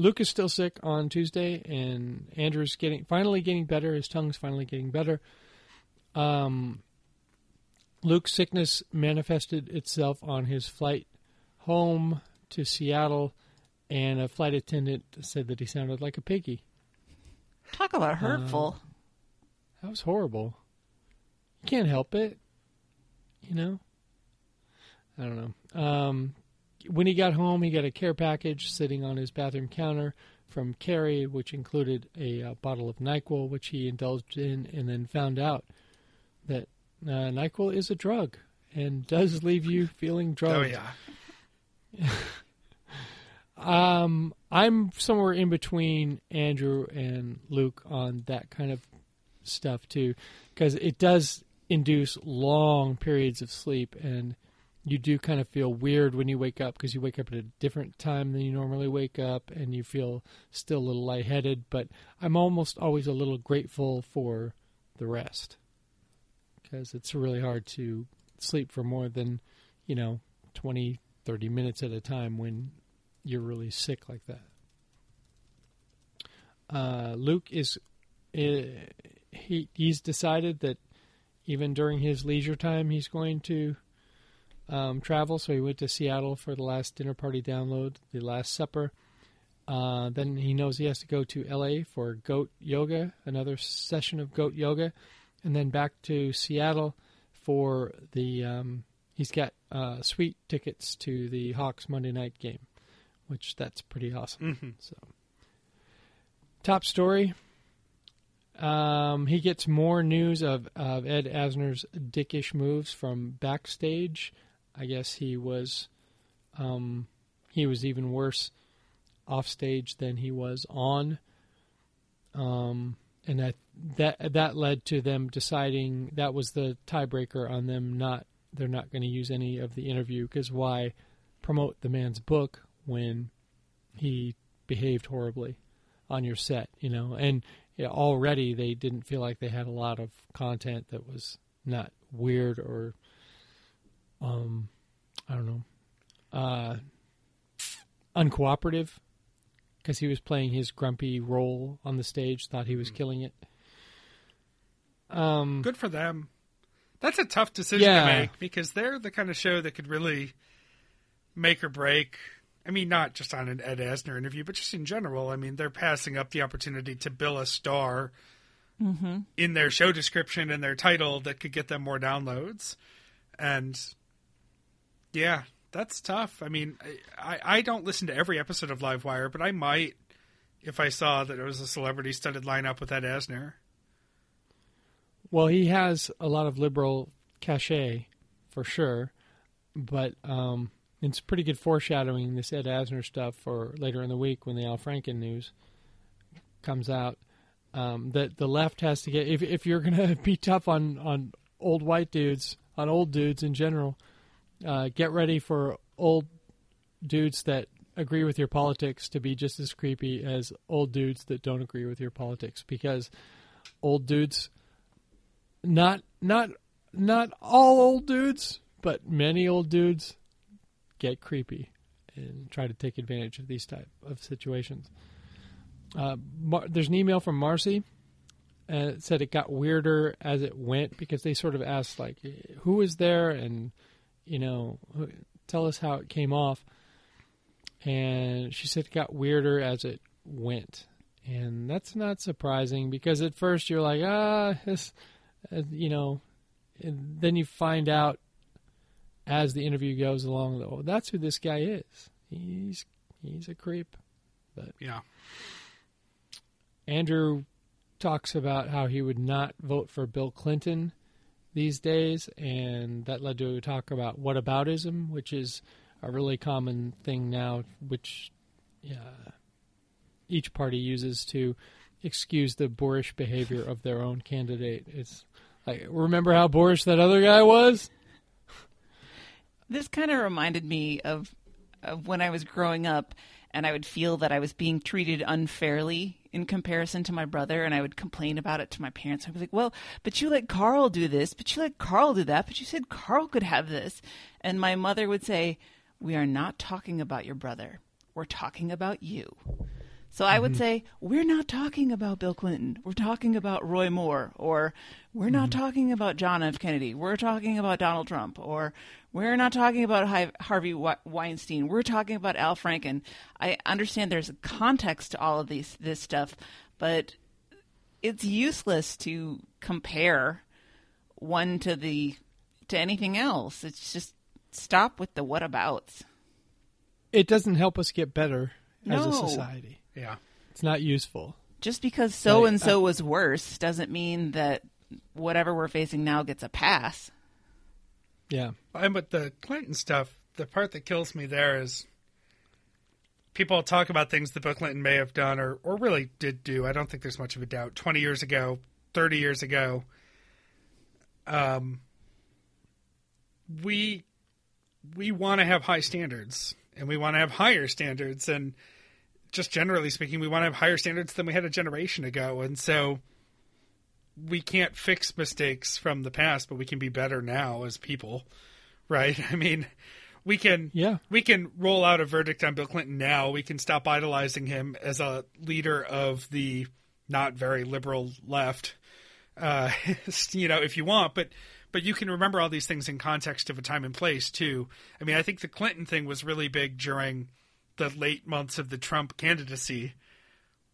Luke is still sick on Tuesday, and Andrew's finally getting better. His tongue's finally getting better. Luke's sickness manifested itself on his flight home to Seattle, and a flight attendant said that he sounded like a piggy. Talk about hurtful. That was horrible. You can't help it, you know? I don't know. When he got home, he got a care package sitting on his bathroom counter from Carrie, which included a bottle of NyQuil, which he indulged in, and then found out that NyQuil is a drug and does leave you feeling drugged. Oh, yeah. I'm somewhere in between Andrew and Luke on that kind of stuff, too, because it does induce long periods of sleep, and you do kind of feel weird when you wake up because you wake up at a different time than you normally wake up, and you feel still a little lightheaded, but I'm almost always a little grateful for the rest because it's really hard to sleep for more than, 20, 30 minutes at a time when you're really sick like that. Luke he's decided that even during his leisure time, he's going to travel. So he went to Seattle for the last Dinner Party Download, the Last Supper. Then he knows he has to go to LA for goat yoga, another session of goat yoga, and then back to Seattle for the, he's got suite tickets to the Hawks Monday night game, which that's pretty awesome. Mm-hmm. So top story. He gets more news of Ed Asner's dickish moves from backstage. I guess he was even worse off stage than he was on. And that led to them deciding that was the tiebreaker on them. They're not going to use any of the interview because why promote the man's book when he behaved horribly on your set, and already they didn't feel like they had a lot of content that was not weird or, I don't know, uncooperative, because he was playing his grumpy role on the stage, thought he was killing it. Good for them. That's a tough decision to make, because they're the kind of show that could really make or break. I mean, not just on an Ed Asner interview, but just in general. I mean, they're passing up the opportunity to bill a star in their show description and their title that could get them more downloads. And, yeah, that's tough. I mean, I don't listen to every episode of Livewire, but I might if I saw that it was a celebrity-studded lineup with Ed Asner. Well, he has a lot of liberal cachet, for sure, but it's pretty good foreshadowing, this Ed Asner stuff, for later in the week when the Al Franken news comes out. That the left has to get, if you're going to be tough on old white dudes, on old dudes in general, get ready for old dudes that agree with your politics to be just as creepy as old dudes that don't agree with your politics. Because old dudes, not all old dudes, but many old dudes, get creepy and try to take advantage of these type of situations. There's an email from Marcy and it said it got weirder as it went, because they sort of asked, like, who was there and, tell us how it came off. And she said it got weirder as it went. And that's not surprising, because at first you're like, and then you find out as the interview goes along, though, that's who this guy is. He's a creep. But yeah. Andrew talks about how he would not vote for Bill Clinton these days, and that led to a talk about whataboutism, which is a really common thing now, which each party uses to excuse the boorish behavior of their own candidate. It's like, remember how boorish that other guy was? This kind of reminded me of when I was growing up, and I would feel that I was being treated unfairly in comparison to my brother, and I would complain about it to my parents. I was like, well, but you let Carl do this, but you let Carl do that, but you said Carl could have this. And my mother would say, we are not talking about your brother. We're talking about you. So I would say, we're not talking about Bill Clinton. We're talking about Roy Moore. Or we're not talking about John F. Kennedy. We're talking about Donald Trump. Or we're not talking about Harvey Weinstein. We're talking about Al Franken. I understand there's a context to all of this stuff, but it's useless to compare one to anything else. It's just stop with the whatabouts. It doesn't help us get better as a society. Yeah. It's not useful. Just because so-and-so was worse doesn't mean that whatever we're facing now gets a pass. Yeah. But the Clinton stuff, the part that kills me there is people talk about things that Bill Clinton may have done or really did do. I don't think there's much of a doubt. 20 years ago, 30 years ago, we want to have high standards, and we want to have higher standards. And just generally speaking, we want to have higher standards than we had a generation ago. And so we can't fix mistakes from the past, but we can be better now as people, right? I mean, we can roll out a verdict on Bill Clinton now. We can stop idolizing him as a leader of the not very liberal left, if you want, but you can remember all these things in context of a time and place too. I mean, I think the Clinton thing was really big during the late months of the Trump candidacy,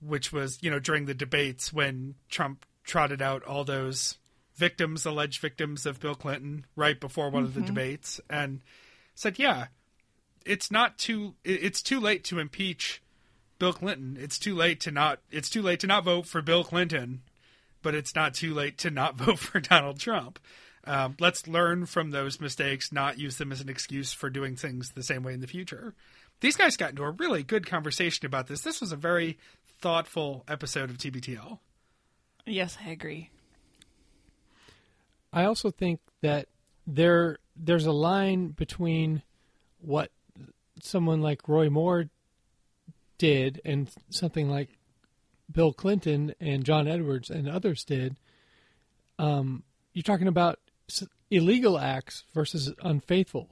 which was, during the debates when Trump trotted out all those alleged victims of Bill Clinton right before one of the debates and said, yeah, it's too late to impeach Bill Clinton. It's too late to not vote for Bill Clinton, but it's not too late to not vote for Donald Trump. Let's learn from those mistakes, not use them as an excuse for doing things the same way in the future. These guys got into a really good conversation about this. This was a very thoughtful episode of TBTL. Yes, I agree. I also think that there's a line between what someone like Roy Moore did and something like Bill Clinton and John Edwards and others did. You're talking about illegal acts versus unfaithful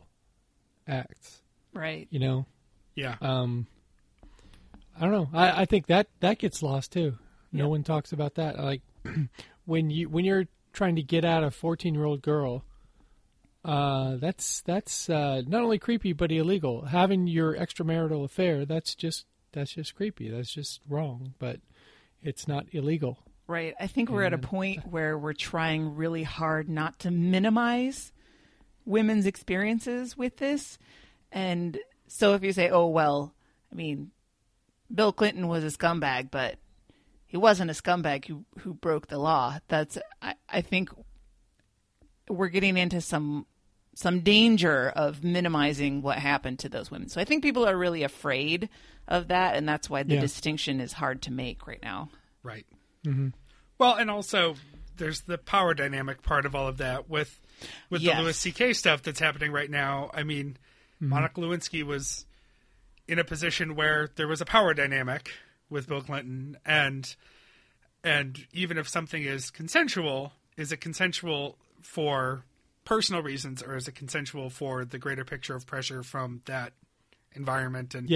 acts. Right. Yeah. I don't know. I think that gets lost too. No one talks about that. Like when you're trying to get at a 14-year-old girl, that's not only creepy but illegal. Having your extramarital affair, that's just creepy. That's just wrong, but it's not illegal. Right. I think we're at a point where we're trying really hard not to minimize women's experiences with this. And so if you say, oh, well, I mean, Bill Clinton was a scumbag, but he wasn't a scumbag who broke the law. I think we're getting into some danger of minimizing what happened to those women. So I think people are really afraid of that, and that's why the distinction is hard to make right now. Right. Mm-hmm. Well, and also there's the power dynamic part of all of that with the Louis C.K. stuff that's happening right now. I mean, Monica Lewinsky was in a position where there was a power dynamic with Bill Clinton, and even if something is consensual, is it consensual for personal reasons, or is it consensual for the greater picture of pressure from that environment? And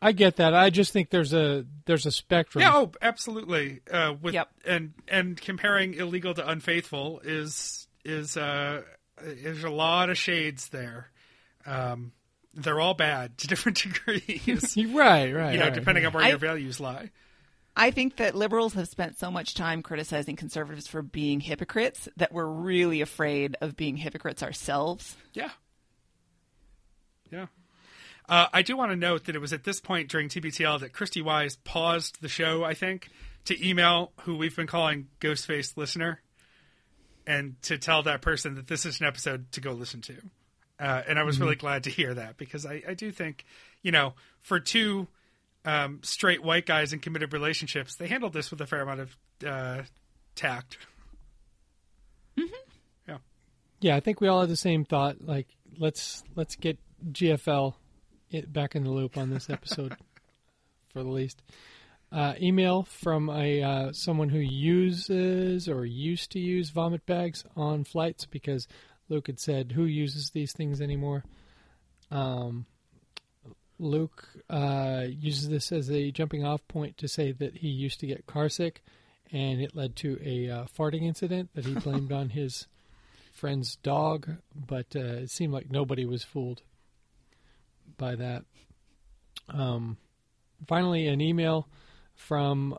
I get that. I just think there's a spectrum. Yeah, oh, absolutely. And comparing illegal to unfaithful is a lot of shades there. They're all bad to different degrees. Right. Depending on where your values lie. I think that liberals have spent so much time criticizing conservatives for being hypocrites that we're really afraid of being hypocrites ourselves. Yeah. Yeah. I do want to note that it was at this point during TBTL that Christy Wise paused the show, I think, to email who we've been calling Ghostface Listener and to tell that person that this is an episode to go listen to. And I was really glad to hear that because I do think, for two straight white guys in committed relationships, they handled this with a fair amount of tact. Mm-hmm. Yeah. Yeah, I think we all had the same thought. Like, let's get GFL back in the loop on this episode for the least. Email from someone who uses or used to use vomit bags on flights because Luke had said, who uses these things anymore? Luke uses this as a jumping off point to say that he used to get carsick, and it led to a farting incident that he blamed on his friend's dog, but it seemed like nobody was fooled by that. Finally, an email from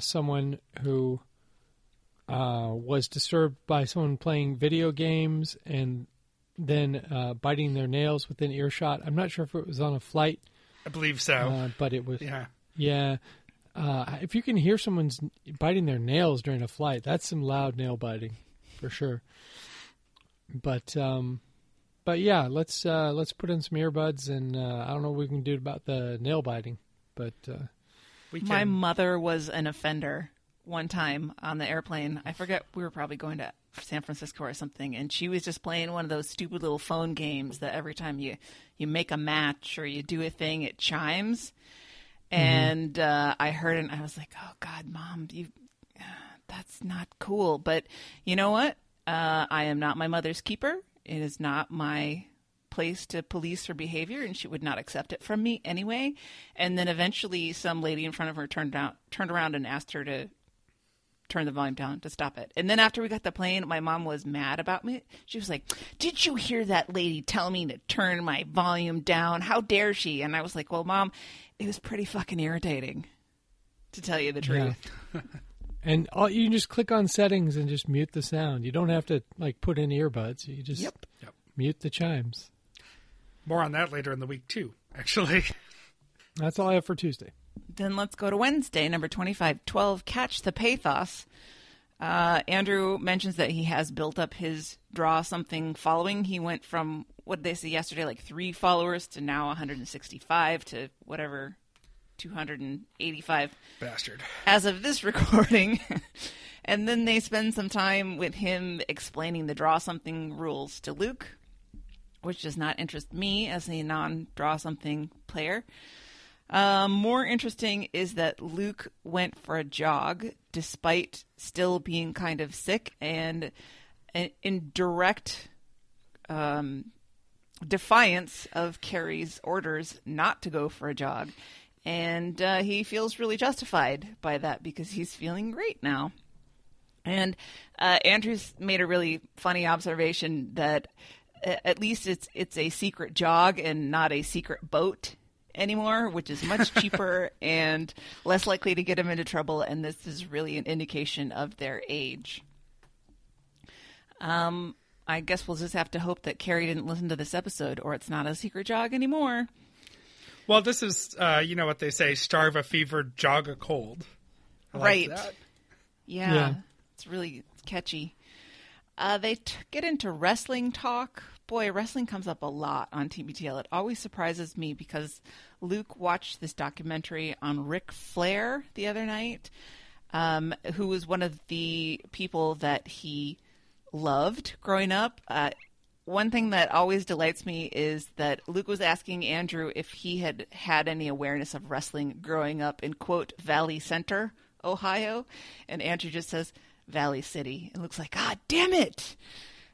someone who was disturbed by someone playing video games and then biting their nails within earshot. I'm not sure if it was on a flight. I believe so. But it was. Yeah. Yeah. If you can hear someone's biting their nails during a flight, that's some loud nail biting for sure. But yeah, let's put in some earbuds, and I don't know what we can do about the nail biting, but we can. My mother was an offender one time on the airplane. I forget, we were probably going to San Francisco or something, and she was just playing one of those stupid little phone games that every time you make a match or you do a thing, it chimes. And I heard it, and I was like, oh, God, Mom, that's not cool. But you know what? I am not my mother's keeper. It is not my place to police her behavior, and she would not accept it from me anyway. And then eventually some lady in front of her turned around and asked her to turn the volume down, to stop it. And then after we got the plane, my mom was mad about me. She was like, did you hear that lady tell me to turn my volume down? How dare she? And I was like, well, Mom, it was pretty fucking irritating, to tell you the truth. Yeah. And you can just click on settings and just mute the sound. You don't have to put in earbuds. You just mute the chimes. More on that later in the week too, actually. That's all I have for Tuesday. Then let's go to Wednesday, number 2512, Catch the Pathos. Andrew mentions that he has built up his Draw Something following. He went from, what they say yesterday, 3 followers to now 165 to whatever, 285. Bastard. As of this recording. And then they spend some time with him explaining the Draw Something rules to Luke, which does not interest me as a non-Draw Something player. More interesting is that Luke went for a jog despite still being kind of sick, and in direct defiance of Carrie's orders not to go for a jog. And he feels really justified by that because he's feeling great now. And Andrew's made a really funny observation that at least it's a secret jog and not a secret boat anymore, which is much cheaper and less likely to get them into trouble, and this is really an indication of their age. I guess we'll just have to hope that Carrie didn't listen to this episode, or it's not a secret jog anymore. Well, this is, you know what they say, starve a fever, jog a cold. I like right. that. Yeah. It's really catchy. They get into wrestling talk. Boy, wrestling comes up a lot on TBTL. It always surprises me because Luke watched this documentary on Ric Flair the other night, who was one of the people that he loved growing up. One thing that always delights me is that Luke was asking Andrew if he had had any awareness of wrestling growing up in, quote, Valley Center, Ohio. And Andrew just says, Valley City. And Luke's like, God damn it.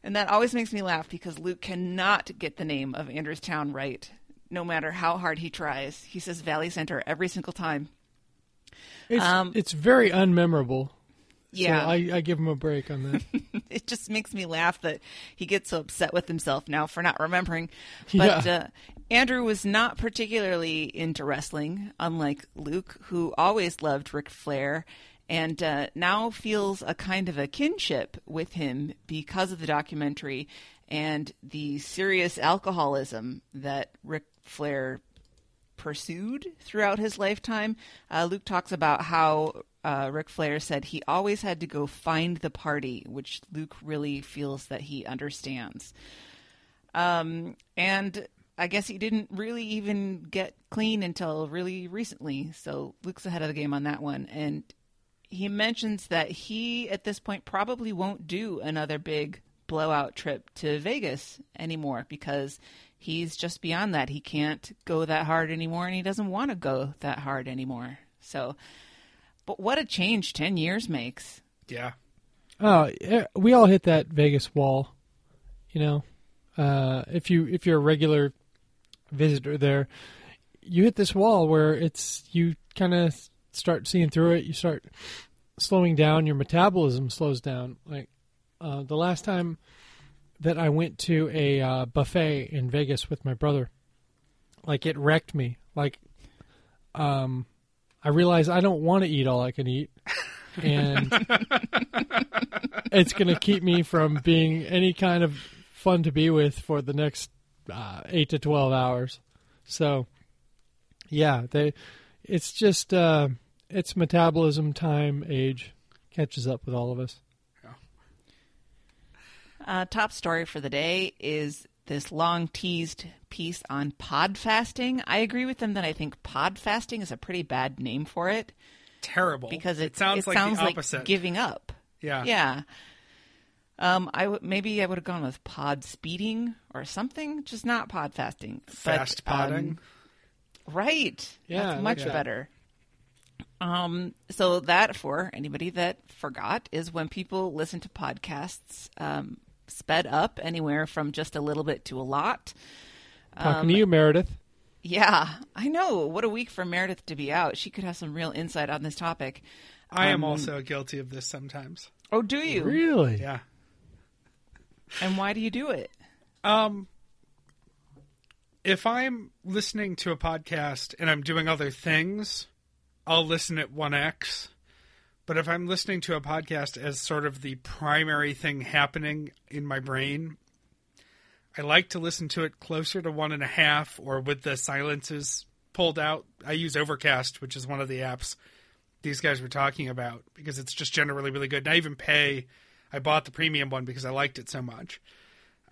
And that always makes me laugh because Luke cannot get the name of Andrew's town right, no matter how hard he tries. He says Valley Center every single time. It's very unmemorable. Yeah. So I give him a break on that. It just makes me laugh that he gets so upset with himself now for not remembering. But Andrew was not particularly into wrestling, unlike Luke, who always loved Ric Flair, and now feels a kind of a kinship with him because of the documentary and the serious alcoholism that Ric Flair pursued throughout his lifetime. Luke talks about how Ric Flair said he always had to go find the party, which Luke really feels that he understands. And I guess he didn't really even get clean until really recently, so Luke's ahead of the game on that one. And he mentions that he, at this point, probably won't do another big blowout trip to Vegas anymore because he's just beyond that. He can't go that hard anymore, and he doesn't want to go that hard anymore. So, but what a change 10 years makes. Yeah. Oh, we all hit that Vegas wall, you know. If you're a regular visitor there, you hit this wall where you kind of start seeing through it. You start slowing down. Your metabolism slows down. The last time that I went to a buffet in Vegas with my brother, it wrecked me. I realized I don't want to eat all I can eat, and it's going to keep me from being any kind of fun to be with for the next 8 to 12 hours. So, yeah, it's just It's metabolism, time, age catches up with all of us. Yeah. Top story for the day is this long teased piece on pod fasting. I agree with them that I think pod fasting is a pretty bad name for it. Terrible. Because it sounds like giving up. Yeah. Yeah. Maybe I would have gone with pod speeding or something. Just not pod fasting. Fast podding. Right. Yeah. That's much better. So that, for anybody that forgot, is when people listen to podcasts sped up, anywhere from just a little bit to a lot. Talking to you, Meredith. Yeah, I know. What a week for Meredith to be out. She could have some real insight on this topic. I am also guilty of this sometimes. Oh, do you? Really? Yeah. And why do you do it? If I'm listening to a podcast and I'm doing other things, I'll listen at 1x. But if I'm listening to a podcast as sort of the primary thing happening in my brain, I like to listen to it closer to 1.5 or with the silences pulled out. I use Overcast, which is one of the apps these guys were talking about, because it's just generally really good. And I even I bought the premium one because I liked it so much.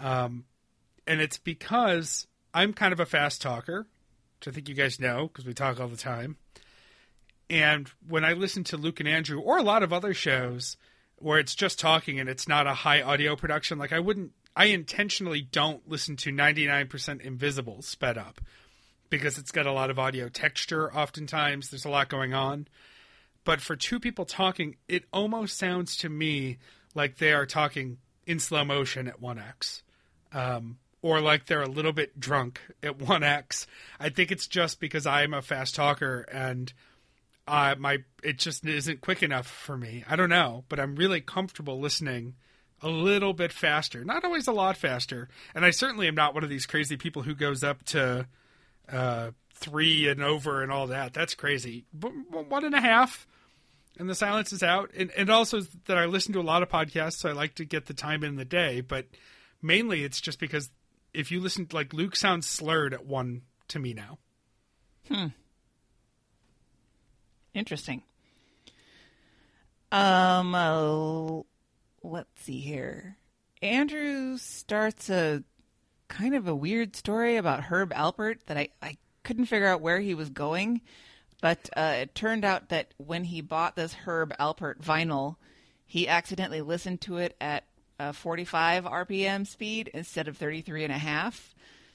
And it's because I'm kind of a fast talker, which I think you guys know, because we talk all the time. And when I listen to Luke and Andrew or a lot of other shows where it's just talking and it's not a high audio production, like I intentionally don't listen to 99% Invisible sped up, because it's got a lot of audio texture. Oftentimes there's a lot going on. But for two people talking, it almost sounds to me like they are talking in slow motion at 1x, or like they're a little bit drunk at 1x. I think it's just because I'm a fast talker and it just isn't quick enough for me. I don't know, but I'm really comfortable listening a little bit faster. Not always a lot faster. And I certainly am not one of these crazy people who goes up to 3 and over and all that. That's crazy. But 1.5... and the silence is out. And also that I listen to a lot of podcasts, so I like to get the time in the day. But mainly it's just because if you listen, like Luke sounds slurred at 1 to me now. Interesting. Let's see here. Andrew starts a kind of a weird story about Herb Alpert that I couldn't figure out where he was going. But it turned out that when he bought this Herb Alpert vinyl, he accidentally listened to it at 45 RPM speed instead of 33.5.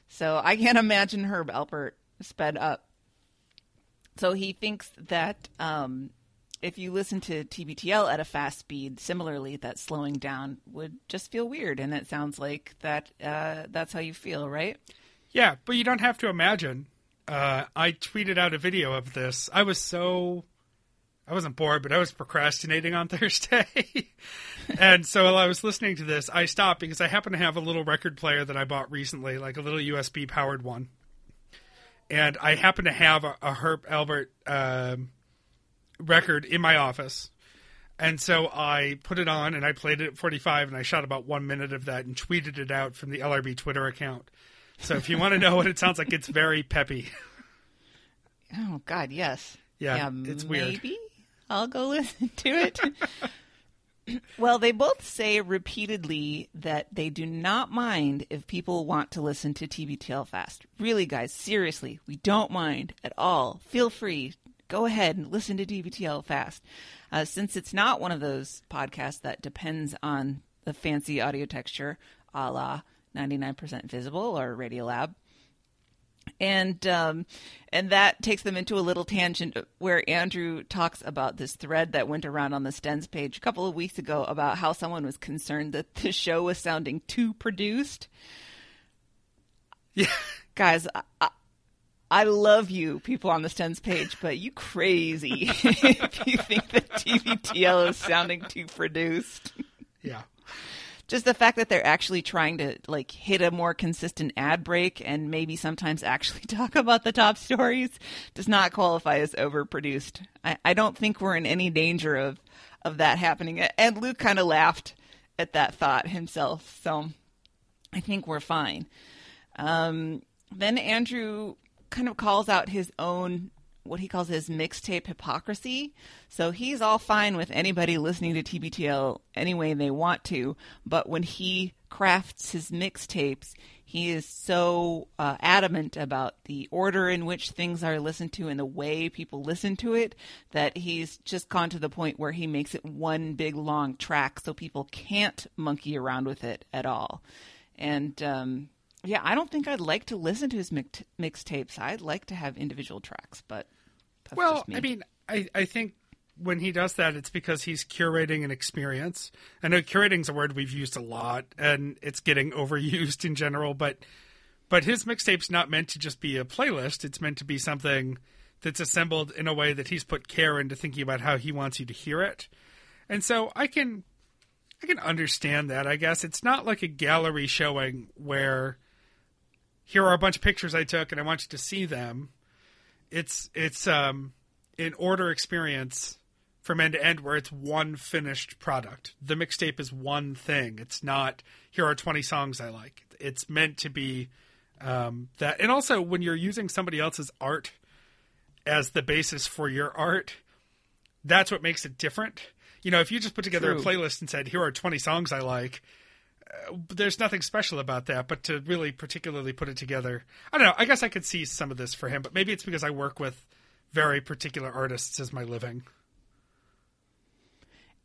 So I can't imagine Herb Alpert sped up. So he thinks that if you listen to TBTL at a fast speed, similarly, that slowing down would just feel weird. And it sounds like that's how you feel, right? Yeah, but you don't have to imagine. I tweeted out a video of this. I wasn't bored, but I was procrastinating on Thursday. And so while I was listening to this, I stopped because I happen to have a little record player that I bought recently, like a little USB powered one. And I happen to have a Herb Alpert record in my office. And so I put it on and I played it at 45 and I shot about 1 minute of that and tweeted it out from the LRB Twitter account. So if you want to know what it sounds like, it's very peppy. Oh, God, yes. Yeah, it's weird. Maybe I'll go listen to it. Well, they both say repeatedly that they do not mind if people want to listen to TBTL fast. Really, guys, seriously, we don't mind at all. Feel free. Go ahead and listen to TBTL fast. Since it's not one of those podcasts that depends on the fancy audio texture, a la 99% Visible or Radiolab. And that takes them into a little tangent where Andrew talks about this thread that went around on the Stens page a couple of weeks ago about how someone was concerned that the show was sounding too produced. Yeah. Guys, I love you, people on the Stens page, but you crazy if you think that TVTL is sounding too produced. Yeah. Just the fact that they're actually trying to like hit a more consistent ad break and maybe sometimes actually talk about the top stories does not qualify as overproduced. I don't think we're in any danger of that happening. And Luke kind of laughed at that thought himself. So I think we're fine. Then Andrew kind of calls out his own what he calls his mixtape hypocrisy. So he's all fine with anybody listening to TBTL any way they want to. But when he crafts his mixtapes, he is so adamant about the order in which things are listened to and the way people listen to it that he's just gone to the point where he makes it one big long track so people can't monkey around with it at all. And yeah, I don't think I'd like to listen to his mixtapes. I'd like to have individual tracks, but that's just me. I mean, I think when he does that, it's because he's curating an experience. I know curating is a word we've used a lot, and it's getting overused in general, but his mixtape's not meant to just be a playlist. It's meant to be something that's assembled in a way that he's put care into thinking about how he wants you to hear it. And so I can understand that, I guess. It's not like a gallery showing where here are a bunch of pictures I took and I want you to see them. It's an order experience from end to end where it's one finished product. The mixtape is one thing. It's not here are 20 songs I like. It's meant to be that. And also when you're using somebody else's art as the basis for your art, that's what makes it different. You know, if you just put together a playlist and said, here are 20 songs I like, there's nothing special about that, but to really particularly put it together, I don't know. I guess I could see some of this for him, but maybe it's because I work with very particular artists as my living.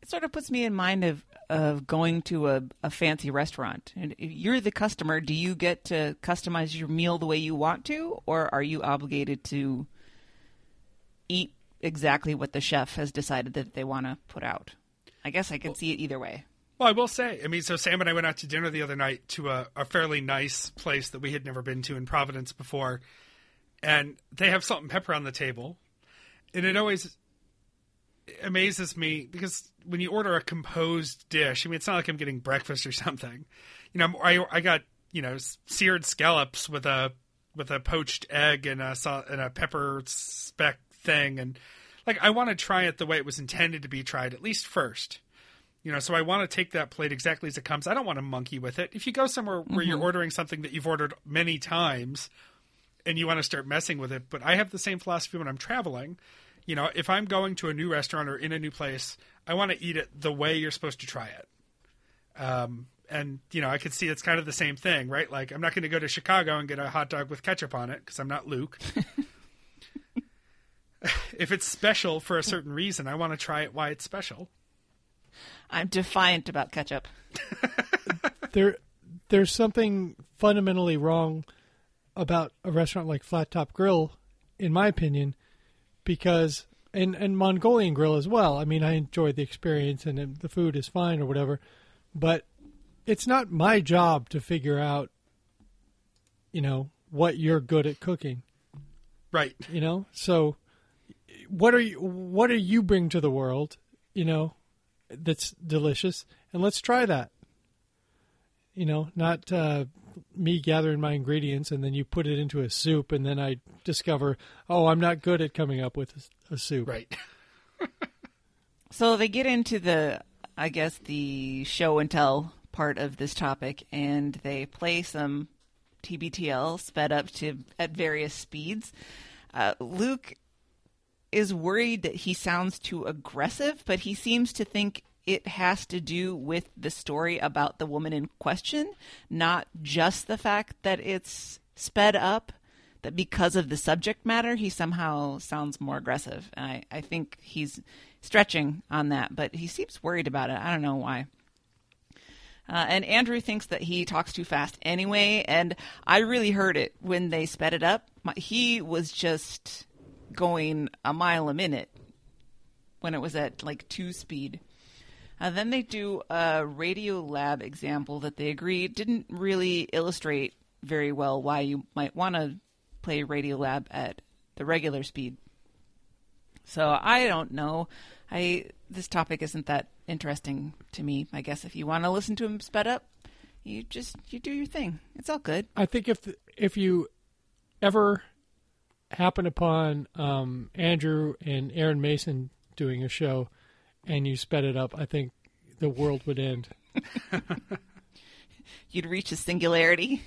It sort of puts me in mind of going to a fancy restaurant, and if you're the customer, do you get to customize your meal the way you want to, or are you obligated to eat exactly what the chef has decided that they want to put out? I guess I can see it either way. Well, I will say, I mean, so Sam and I went out to dinner the other night to a fairly nice place that we had never been to in Providence before. And they have salt and pepper on the table. And it always amazes me because when you order a composed dish, I mean, it's not like I'm getting breakfast or something. You know, I got, you know, seared scallops with a poached egg and a pepper speck thing. And like, I want to try it the way it was intended to be tried, at least first. You know, so I want to take that plate exactly as it comes. I don't want to monkey with it. If you go somewhere where you're ordering something that you've ordered many times and you want to start messing with it, but I have the same philosophy when I'm traveling. You know, if I'm going to a new restaurant or in a new place, I want to eat it the way you're supposed to try it. And, you know, I could see it's kind of the same thing, right? Like, I'm not going to go to Chicago and get a hot dog with ketchup on it because I'm not Luke. If it's special for a certain reason, I want to try it why it's special. I'm defiant about ketchup. There's something fundamentally wrong about a restaurant like Flat Top Grill, in my opinion, because and Mongolian Grill as well. I mean, I enjoyed the experience and the food is fine or whatever, but it's not my job to figure out, you know, what you're good at cooking. Right. You know, so what are you bring to the world, you know, that's delicious, and let's try that. You know, not me gathering my ingredients and then you put it into a soup and then I discover, oh, I'm not good at coming up with a soup. Right. So they get into the show and tell part of this topic, and they play some TBTL sped up at various speeds. Luke is worried that he sounds too aggressive, but he seems to think it has to do with the story about the woman in question, not just the fact that it's sped up, that because of the subject matter, he somehow sounds more aggressive. I think he's stretching on that, but he seems worried about it. I don't know why. And Andrew thinks that he talks too fast anyway, and I really heard it when they sped it up. He was just going a mile a minute when it was at like 2 speed. Then they do a Radiolab example that they agree didn't really illustrate very well why you might want to play Radiolab at the regular speed. So I don't know. This topic isn't that interesting to me. I guess if you want to listen to him sped up, you do your thing. It's all good. I think if you ever happen upon Andrew and Aaron Mason doing a show and you sped it up, I think the world would end. You'd reach a singularity.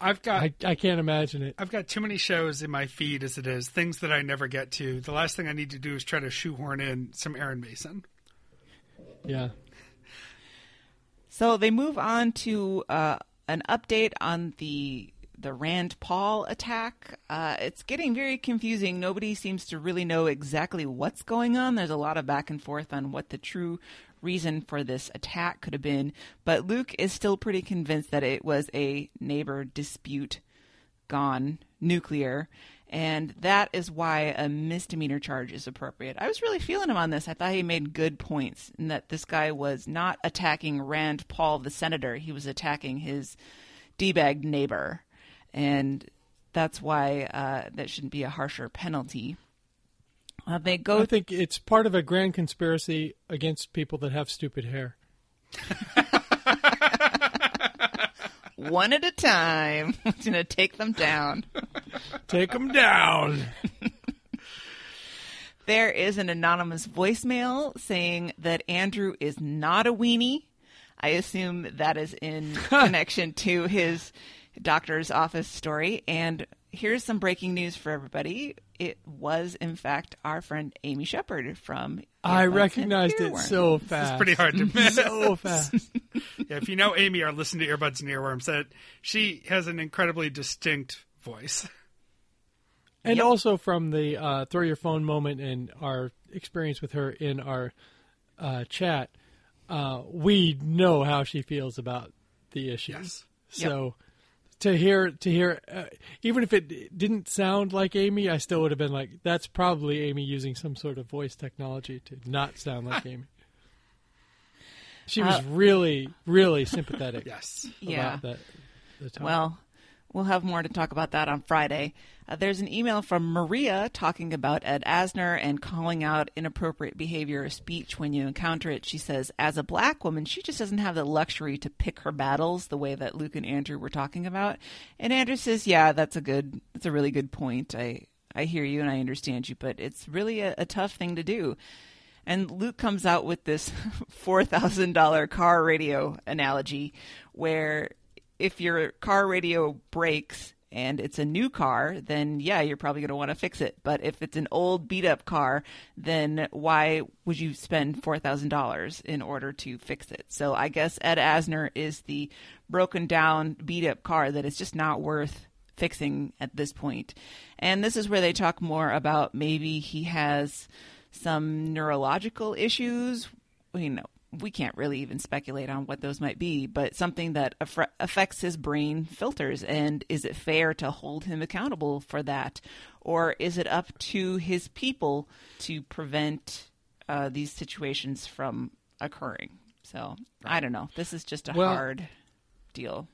I've got. I can't imagine it. I've got too many shows in my feed as it is, things that I never get to. The last thing I need to do is try to shoehorn in some Aaron Mason. Yeah. So they move on to an update on the Rand Paul attack. It's getting very confusing. Nobody seems to really know exactly what's going on. There's a lot of back and forth on what the true reason for this attack could have been. But Luke is still pretty convinced that it was a neighbor dispute gone nuclear. And that is why a misdemeanor charge is appropriate. I was really feeling him on this. I thought he made good points in that this guy was not attacking Rand Paul, the senator. He was attacking his D-bag neighbor. And that's why that shouldn't be a harsher penalty. I think it's part of a grand conspiracy against people that have stupid hair. One at a time. It's going to take them down. Take them down. There is an anonymous voicemail saying that Andrew is not a weenie. I assume that is in connection to his doctor's office story. And here's some breaking news for everybody. It was, in fact, our friend Amy Shepard from Earbuds I recognized and it so fast. It's pretty hard to miss. So fast. Yeah, if you know Amy or listen to Earbuds and Earworms, that she has an incredibly distinct voice. And also from the throw your phone moment and our experience with her in our chat, we know how she feels about the issues. Yes. So. Yep. To hear, even if it didn't sound like Amy, I still would have been like, that's probably Amy using some sort of voice technology to not sound like Amy. She was really, really sympathetic. Yes. About that. Well, we'll have more to talk about that on Friday. There's an email from Maria talking about Ed Asner and calling out inappropriate behavior or speech when you encounter it. She says, as a black woman, she just doesn't have the luxury to pick her battles the way that Luke and Andrew were talking about. And Andrew says, yeah, that's a really good point. I hear you and I understand you, but it's really a tough thing to do. And Luke comes out with this $4,000 car radio analogy where if your car radio breaks and it's a new car, then yeah, you're probably going to want to fix it. But if it's an old beat up car, then why would you spend $4,000 in order to fix it? So I guess Ed Asner is the broken down beat up car that is just not worth fixing at this point. And this is where they talk more about maybe he has some neurological issues, you know. We can't really even speculate on what those might be, but something that affects his brain filters. And is it fair to hold him accountable for that? Or is it up to his people to prevent these situations from occurring? So I don't know. This is just a hard deal.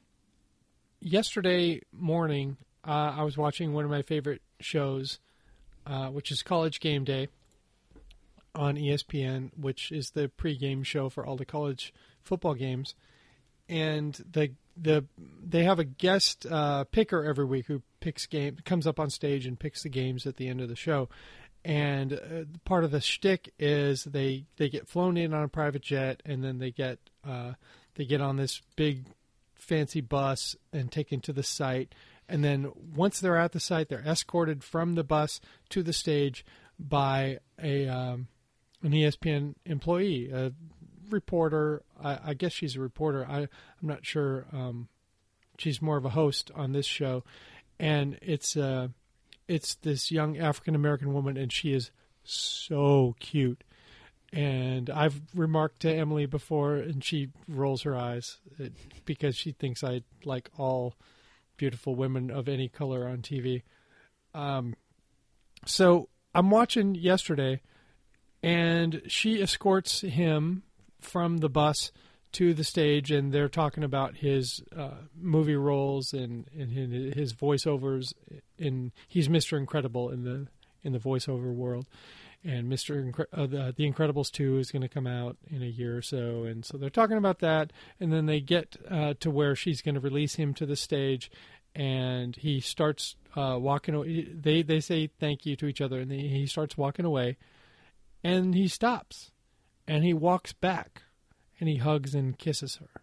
Yesterday morning, I was watching one of my favorite shows, which is College Game Day on ESPN, which is the pregame show for all the college football games, and they have a guest picker every week who picks game comes up on stage and picks the games at the end of the show. And part of the shtick is they get flown in on a private jet, and then they get on this big fancy bus and taken to the site. And then once they're at the site, they're escorted from the bus to the stage by an ESPN employee, a reporter. I guess she's a reporter. I'm not sure. She's more of a host on this show. And it's this young African-American woman, and she is so cute. And I've remarked to Emily before, and she rolls her eyes because she thinks I like all beautiful women of any color on TV. So I'm watching yesterday, and she escorts him from the bus to the stage, and they're talking about his movie roles and his voiceovers. And he's Mr. Incredible in the voiceover world, and The Incredibles 2 is going to come out in a year or so, and so they're talking about that. And then they get to where she's going to release him to the stage, and he starts walking away. They say thank you to each other, and he starts walking away, and he stops, and he walks back, and he hugs and kisses her,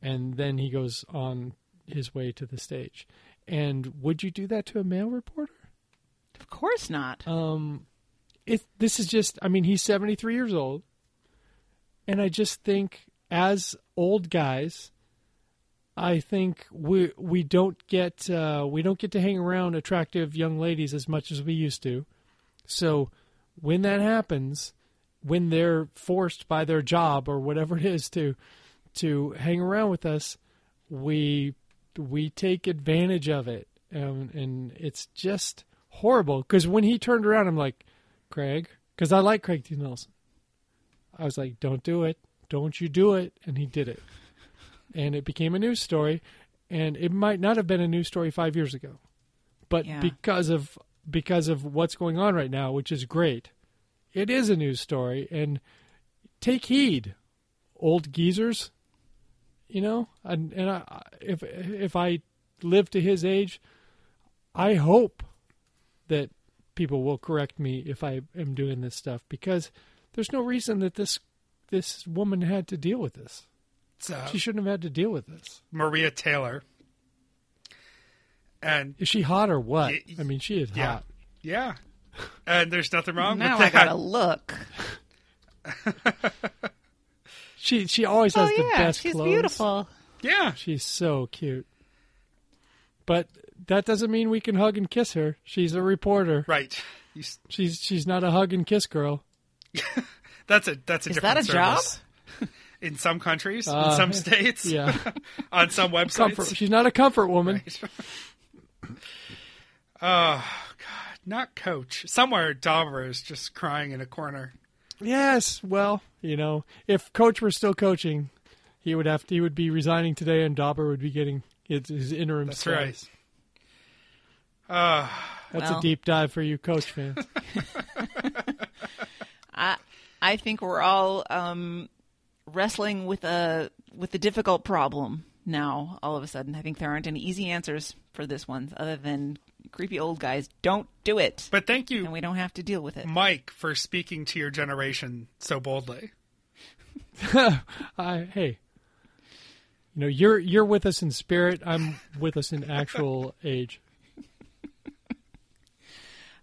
and then he goes on his way to the stage. And would you do that to a male reporter? Of course not. This is just, I mean, he's 73 years old. And I just think as old guys, I think we don't get to hang around attractive young ladies as much as we used to. So when that happens, when they're forced by their job or whatever it is to hang around with us, we take advantage of it. And it's just horrible. Because when he turned around, I'm like, Craig, because I like Craig T. Nelson. I was like, don't do it. Don't you do it. And he did it. And it became a news story. And it might not have been a news story 5 years ago. But yeah, because of what's going on right now, which is great, it is a news story. And take heed, old geezers. You know, and I, if I live to his age, I hope that people will correct me if I am doing this stuff, because there's no reason that this woman had to deal with this. So, she shouldn't have had to deal with this. Maria Taylor. And is she hot or what? I mean, she is hot. Yeah. And there's nothing wrong with that. Now I gotta look. She always has the best clothes. She's beautiful. Yeah. She's so cute. But that doesn't mean we can hug and kiss her. She's a reporter. Right. She's not a hug and kiss girl. That's a different service. Is that a job? In some countries, in some states. Yeah. On some websites. She's not a comfort woman. Right. Oh, God. Not Coach. Somewhere Dahmer is just crying in a corner. Yes, well, you know, if Coach were still coaching, he would be resigning today, and Dauber would be getting his interim status. That's right. That's a deep dive for you, Coach fans. I think we're all wrestling with a difficult problem now. All of a sudden, I think there aren't any easy answers for this one, other than creepy old guys don't do it. But thank you, and we don't have to deal with it, Mike, for speaking to your generation so boldly. Hey, you know, you're with us in spirit. I'm with us in actual age.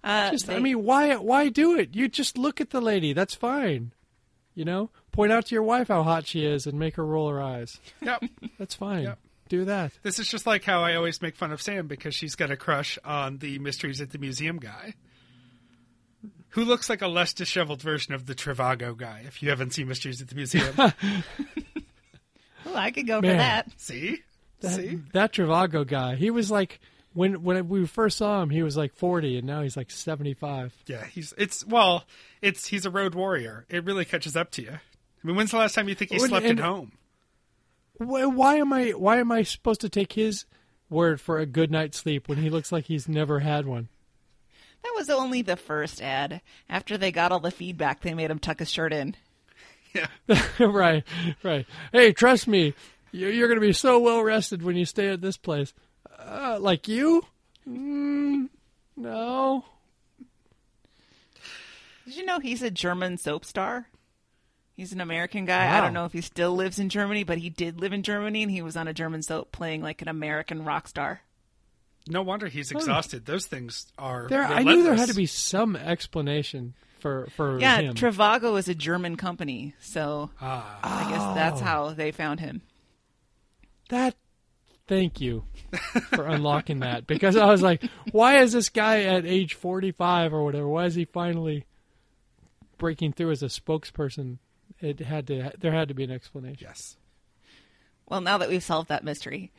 I mean, why do it? You just look at the lady. That's fine. You know, point out to your wife how hot she is and make her roll her eyes. Yep, that's fine. Yep. Do that. This is just like how I always make fun of Sam because she's got a crush on the Mysteries at the Museum guy, who looks like a less disheveled version of the Trivago guy, if you haven't seen Mysteries at the Museum. Well, I could go for that. See? That Trivago guy, he was like, when we first saw him, he was like 40, and now he's like 75. Yeah, he's a road warrior. It really catches up to you. I mean, when's the last time you think he slept at home? Why am I supposed to take his word for a good night's sleep when he looks like he's never had one? That was only the first ad. After they got all the feedback, they made him tuck his shirt in. Yeah. Right. Hey, trust me, you're going to be so well rested when you stay at this place. Like you? No. Did you know he's a German soap star? He's an American guy. Wow. I don't know if he still lives in Germany, but he did live in Germany, and he was on a German soap playing like an American rock star. No wonder he's exhausted. Those things are relentless. I knew there had to be some explanation for him. Yeah, Trivago is a German company, so I guess that's how they found him. Thank you for unlocking that, because I was like, why is this guy at age 45 or whatever, why is he finally breaking through as a spokesperson? There had to be an explanation. Yes. Well, now that we've solved that mystery,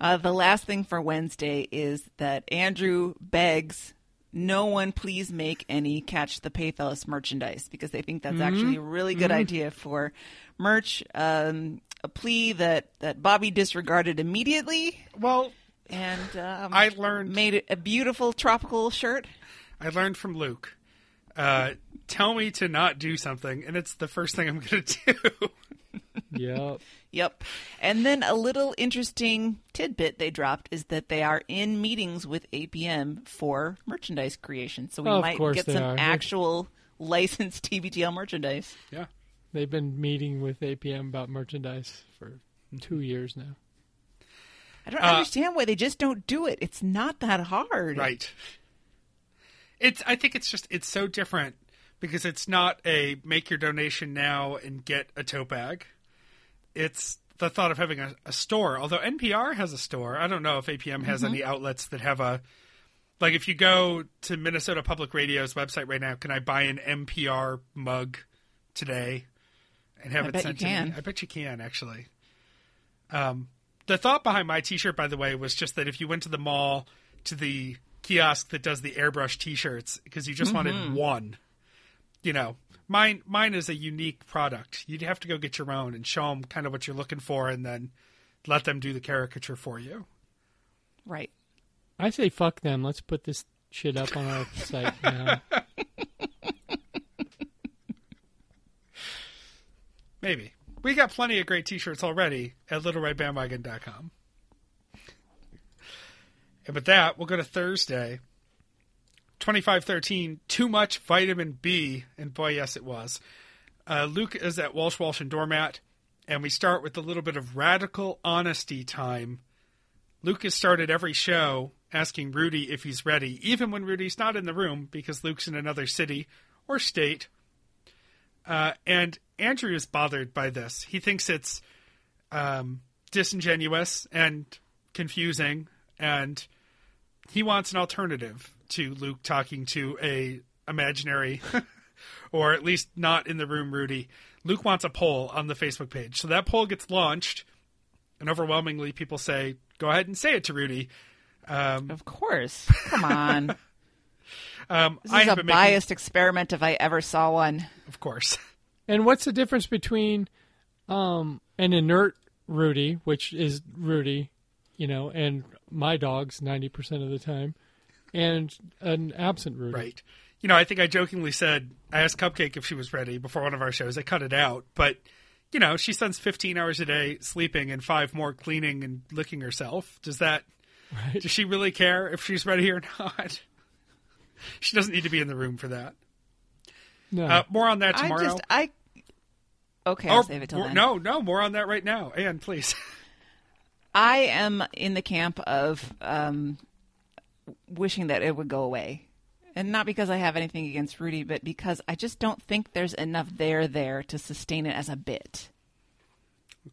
the last thing for Wednesday is that Andrew begs no one please make any Catch the Pathos merchandise, because they think that's actually a really good idea for merch. A plea that Bobby disregarded immediately. Well, and I learned made a beautiful tropical shirt. I learned from Luke. Tell me to not do something, and it's the first thing I'm going to do. Yep. And then a little interesting tidbit they dropped is that they are in meetings with APM for merchandise creation. So we might get some actual licensed TBTL merchandise. Yeah. They've been meeting with APM about merchandise for 2 years now. I don't understand why they just don't do it. It's not that hard. Right. I think it's just, it's so different because it's not a make your donation now and get a tote bag. It's the thought of having a store, although NPR has a store. I don't know if APM has any outlets that have a, like if you go to Minnesota Public Radio's website right now, can I buy an NPR mug today and have it sent to me? I bet you can, actually. The thought behind my t-shirt, by the way, was just that if you went to the mall to the kiosk that does the airbrush t-shirts, because you just wanted one, you know, mine is a unique product. You'd have to go get your own and show them kind of what you're looking for and then let them do the caricature for you. Right. I say, fuck them. Let's put this shit up on our site now. Maybe. We got plenty of great t-shirts already at LittleRedBandwagon.com. And with that, we'll go to Thursday. 2513, too much vitamin B. And boy, yes, it was. Luke is at Walsh, Walsh, and Doormat. And we start with a little bit of radical honesty time. Luke has started every show asking Rudy if he's ready, even when Rudy's not in the room because Luke's in another city or state. And Andrew is bothered by this. He thinks it's disingenuous and confusing, and he wants an alternative to Luke talking to a imaginary or at least not in the room Rudy. Luke wants a poll on the Facebook page. So that poll gets launched, and overwhelmingly people say, go ahead and say it to Rudy. Of course. Come on. This is a biased experiment if I ever saw one. Of course. And what's the difference between an inert Rudy, which is Rudy, you know, and my dogs 90% of the time, and an absent Rudy? Right. You know, I think I jokingly said, I asked Cupcake if she was ready before one of our shows. I cut it out, but... You know, she spends 15 hours a day sleeping and 5 more cleaning and licking herself. Does she really care if she's ready or not? She doesn't need to be in the room for that. No. More on that tomorrow. Okay, I'll save it till then. No, more on that right now. Anne, please. I am in the camp of wishing that it would go away. And not because I have anything against Rudy, but because I just don't think there's enough there to sustain it as a bit.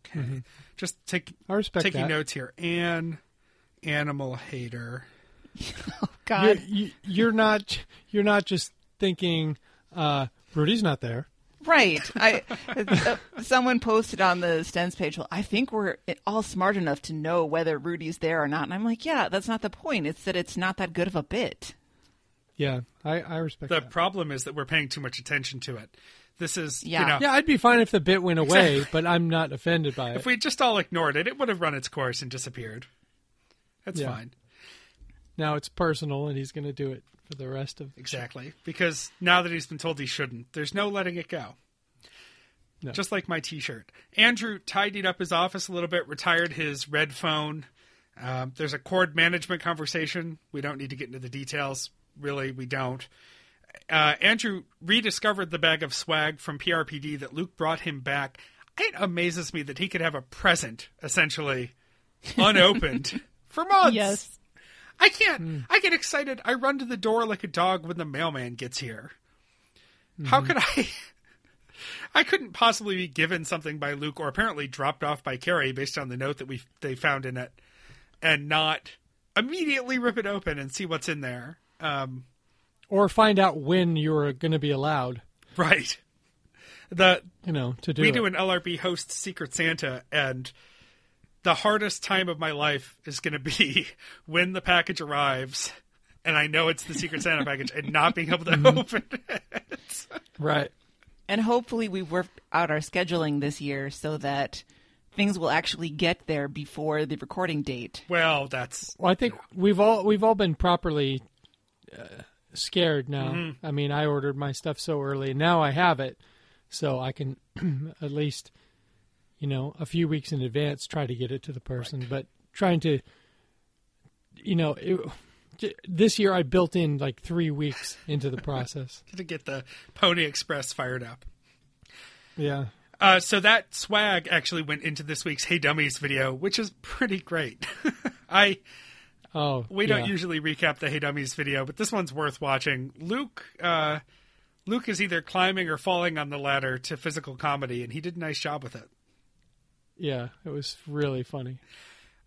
Okay. Mm-hmm. Just taking that. Notes here. An animal hater. Oh, God. You're not just thinking Rudy's not there. Right. Someone posted on the Stens page, well, I think we're all smart enough to know whether Rudy's there or not. And I'm like, yeah, that's not the point. It's that it's not that good of a bit. Yeah, I respect that. The problem is that we're paying too much attention to it. This is, yeah. You know, yeah, I'd be fine if the bit went away, exactly. But I'm not offended by it. If we just all ignored it, it would have run its course and disappeared. That's fine. Now it's personal, and he's going to do it for the rest of the show. Because now that he's been told he shouldn't, there's no letting it go. No. Just like my T-shirt. Andrew tidied up his office a little bit, retired his red phone. There's a cord management conversation. We don't need to get into the details. Really, we don't. Andrew rediscovered the bag of swag from PRPD that Luke brought him back. It amazes me that he could have a present, essentially, unopened for months. Yes. I can't. I get excited. I run to the door like a dog when the mailman gets here. Mm-hmm. How could I? I couldn't possibly be given something by Luke or apparently dropped off by Carrie based on the note that they found in it and not immediately rip it open and see what's in there. Or find out when you're going to be allowed. Right. We do an LRB host Secret Santa, and the hardest time of my life is going to be when the package arrives, and I know it's the Secret Santa package, and not being able to open it. Right. And hopefully we work out our scheduling this year so that things will actually get there before the recording date. Well, I think we've all been properly... scared now. I mean, I ordered my stuff so early and now I have it, so I can at least, you know, a few weeks in advance try to get it to the person. Right. But trying to, you know, this year I built in like 3 weeks into the process to get the Pony Express fired up. Yeah. So that swag actually went into this week's Hey Dummies video, which is pretty great. We don't usually recap the Hey Dummies video, but this one's worth watching. Luke is either climbing or falling on the ladder to physical comedy, and he did a nice job with it. Yeah, it was really funny.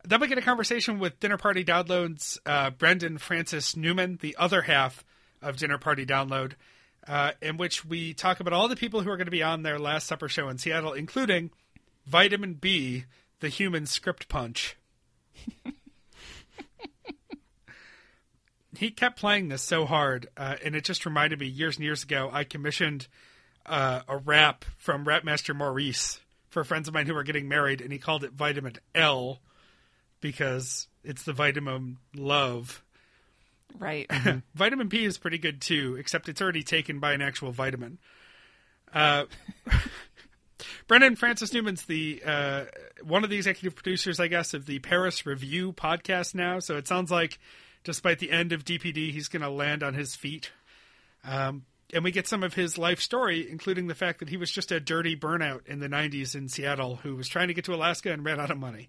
Then we get a conversation with Dinner Party Download's Brendan Francis Newman, the other half of Dinner Party Download, in which we talk about all the people who are going to be on their Last Supper show in Seattle, including Vitamin B, the human script punch. He kept playing this so hard, and it just reminded me, years and years ago, I commissioned a rap from Rapmaster Maurice for friends of mine who were getting married, and he called it Vitamin L because it's the vitamin love. Right. Mm-hmm. Vitamin P is pretty good, too, except it's already taken by an actual vitamin. Brendan Francis Newman's one of the executive producers, I guess, of the Paris Review podcast now. So it sounds like despite the end of DPD, he's going to land on his feet. And we get some of his life story, including the fact that he was just a dirty burnout in the 90s in Seattle who was trying to get to Alaska and ran out of money.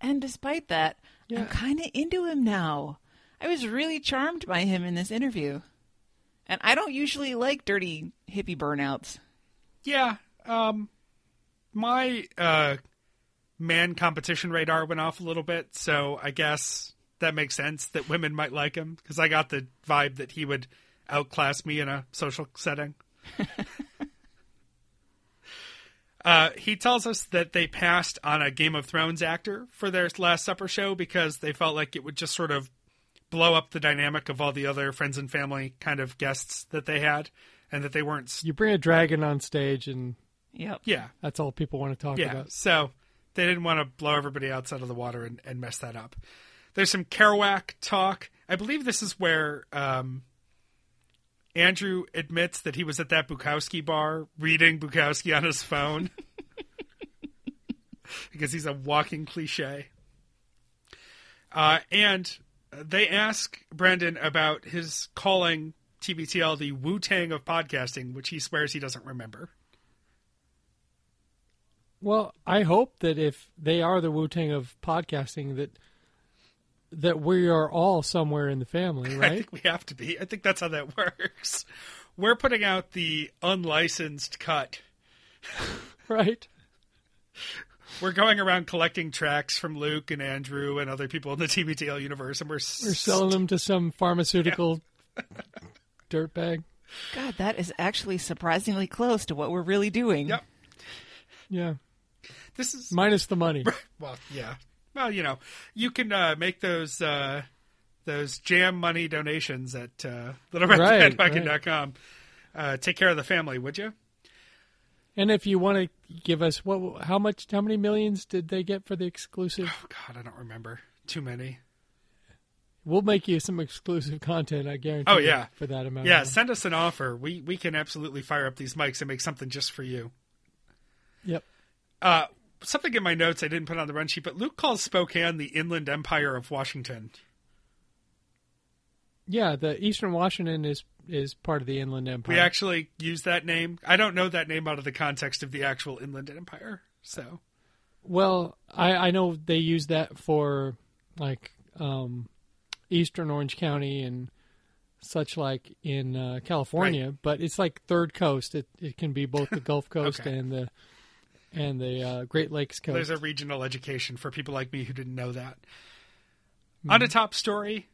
And despite that, yeah, I'm kind of into him now. I was really charmed by him in this interview. And I don't usually like dirty hippie burnouts. Yeah. My man competition radar went off a little bit, so I guess that makes sense that women might like him, because I got the vibe that he would outclass me in a social setting. He tells us that they passed on a Game of Thrones actor for their Last Supper show because they felt like it would just sort of blow up the dynamic of all the other friends and family kind of guests that they had, and that they weren't. You bring a dragon on stage and yeah, that's all people want to talk about. So they didn't want to blow everybody outside of the water and mess that up. There's some Kerouac talk. I believe this is where Andrew admits that he was at that Bukowski bar reading Bukowski on his phone because he's a walking cliche. And they ask Brendan about his calling TBTL the Wu-Tang of podcasting, which he swears he doesn't remember. Well, I hope that if they are the Wu-Tang of podcasting, that we are all somewhere in the family, right? I think we have to be. I think that's how that works. We're putting out the unlicensed cut. Right. We're going around collecting tracks from Luke and Andrew and other people in the TBTL universe, and we're selling them to some pharmaceutical dirtbag. God, that is actually surprisingly close to what we're really doing. Yep. Yeah. This is minus the money. Well, yeah. Well, you know, you can make those jam money donations at littleredheadbucket.com. Take care of the family, would you? And if you want to give us how many millions did they get for the exclusive? Oh God, I don't remember. Too many. We'll make you some exclusive content, I guarantee. Oh yeah, for that amount. Yeah, send us an offer. We can absolutely fire up these mics and make something just for you. Yep. Something in my notes I didn't put on the run sheet, but Luke calls Spokane the Inland Empire of Washington. Yeah, the Eastern Washington is part of the Inland Empire. We actually use that name. I don't know that name out of the context of the actual Inland Empire. So, well, I know they use that for like Eastern Orange County and such, like in California. Right. But it's like Third Coast. It can be both the Gulf Coast and the Great Lakes Coast. There's a regional education for people like me who didn't know that. Mm-hmm. On a top story,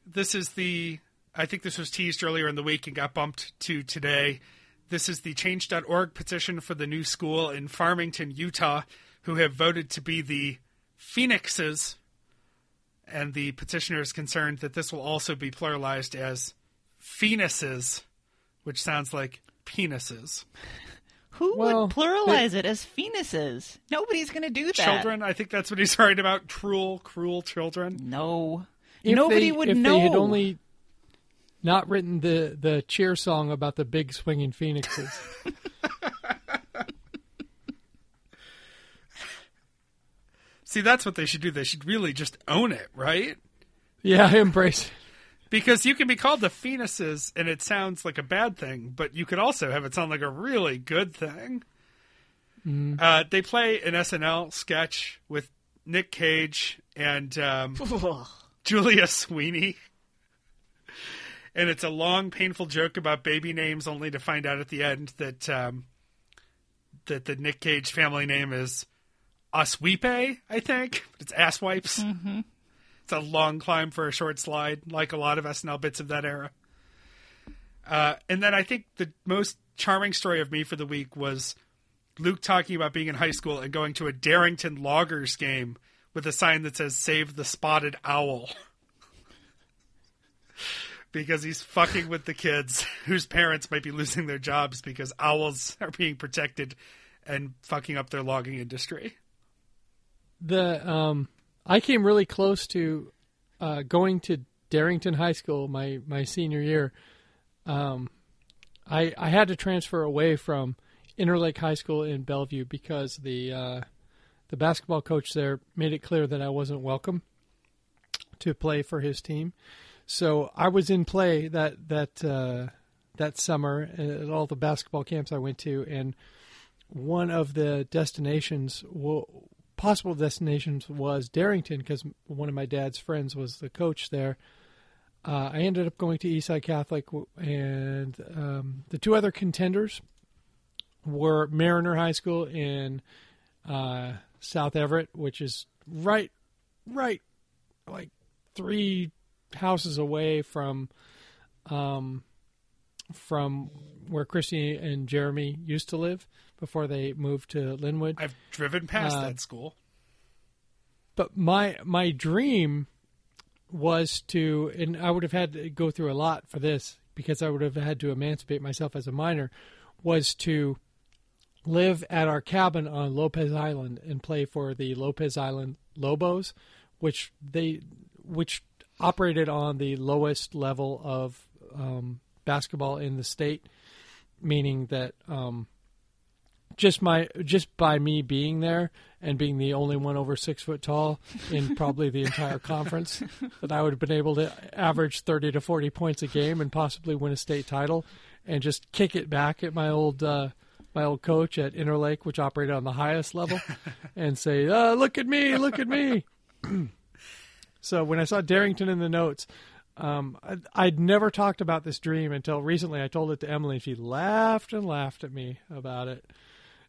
I think this was teased earlier in the week and got bumped to today. This is the Change.org petition for the new school in Farmington, Utah, who have voted to be the Phoenixes. And the petitioner is concerned that this will also be pluralized as penises, which sounds like penises. Who would pluralize it as penises? Nobody's going to do that. Children, I think that's what he's worried about. Cruel children. No. Nobody would know. If they had only not written the cheer song about the big swinging phoenixes. See, that's what they should do. They should really just own it, right? Yeah, embrace it. Because you can be called the Phoenixes and it sounds like a bad thing, but you could also have it sound like a really good thing. They play an SNL sketch with Nick Cage and Julia Sweeney. And it's a long, painful joke about baby names, only to find out at the end that that the Nick Cage family name is Aswipe, I think. It's ass wipes. Mm-hmm. It's a long climb for a short slide, like a lot of SNL bits of that era. And then I think the most charming story of me for the week was Luke talking about being in high school and going to a Darrington Loggers game with a sign that says, "Save the Spotted Owl." Because he's fucking with the kids whose parents might be losing their jobs because owls are being protected and fucking up their logging industry. The I came really close to going to Darrington High School my senior year. I had to transfer away from Interlake High School in Bellevue because the basketball coach there made it clear that I wasn't welcome to play for his team. So I was in play that summer at all the basketball camps I went to, and one of the destinations, possible destinations, was Darrington because one of my dad's friends was the coach there. I ended up going to Eastside Catholic, and the two other contenders were Mariner High School in South Everett, which is right, like three houses away from where Christy and Jeremy used to live before they moved to Linwood. I've driven past that school. But my dream was to, and I would have had to go through a lot for this because I would have had to emancipate myself as a minor, was to live at our cabin on Lopez Island and play for the Lopez Island Lobos, which operated on the lowest level of basketball in the state, meaning that just by me being there and being the only one over 6 foot tall in probably the entire conference, that I would have been able to average 30 to 40 points a game and possibly win a state title and just kick it back at my old coach at Interlake, which operated on the highest level, and say, "Oh, look at me. So when I saw Darrington in the notes, I'd never talked about this dream until recently. I told it to Emily, and she laughed and laughed at me about it.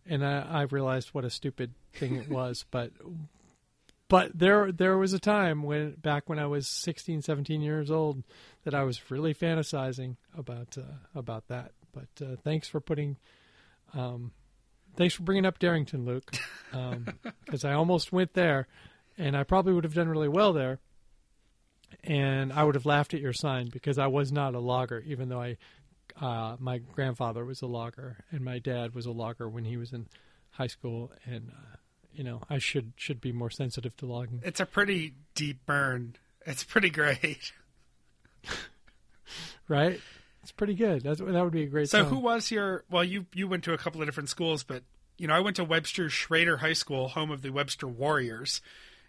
And I realized what a stupid thing it was. But there was a time back when I was 16, 17 years old that I was really fantasizing about that. But thanks for bringing up Darrington, Luke, because I almost went there. And I probably would have done really well there. And I would have laughed at your sign because I was not a logger, even though my grandfather was a logger and my dad was a logger when he was in high school. And, I should be more sensitive to logging. It's a pretty deep burn. It's pretty great. Right? It's pretty good. That would be a great sign. So who was you went to a couple of different schools, but, I went to Webster Schrader High School, home of the Webster Warriors.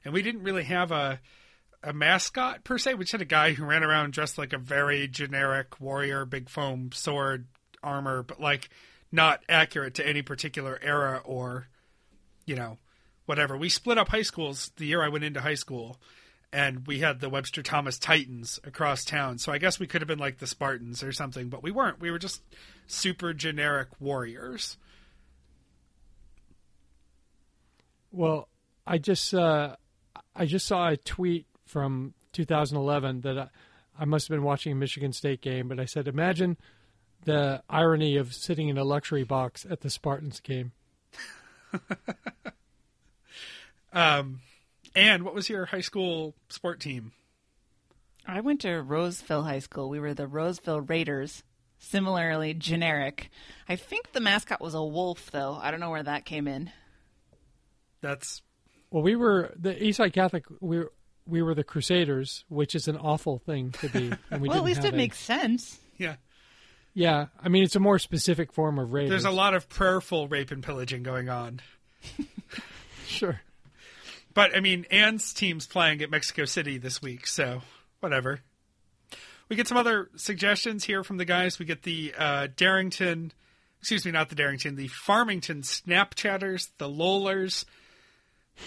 And we didn't really have a mascot, per se. We just had a guy who ran around dressed like a very generic warrior, big foam sword, armor, but, not accurate to any particular era or, whatever. We split up high schools the year I went into high school, and we had the Webster Thomas Titans across town. So I guess we could have been like the Spartans or something, but we weren't. We were just super generic warriors. Well, I just saw a tweet from 2011 that I must have been watching a Michigan State game, but I said, imagine the irony of sitting in a luxury box at the Spartans game. And what was your high school sport team? I went to Roseville High School. We were the Roseville Raiders, similarly generic. I think the mascot was a wolf, though. I don't know where that came in. That's... Well, we were the Eastside Catholic. We were the Crusaders, which is an awful thing to be. And well, at least it makes sense. Yeah. I mean, it's a more specific form of rape. There's a lot of prayerful rape and pillaging going on. Sure, but I mean, Ann's team's playing at Mexico City this week, so whatever. We get some other suggestions here from the guys. We get the Darrington excuse me, not the Darrington, the Farmington Snapchatters, the Lollers.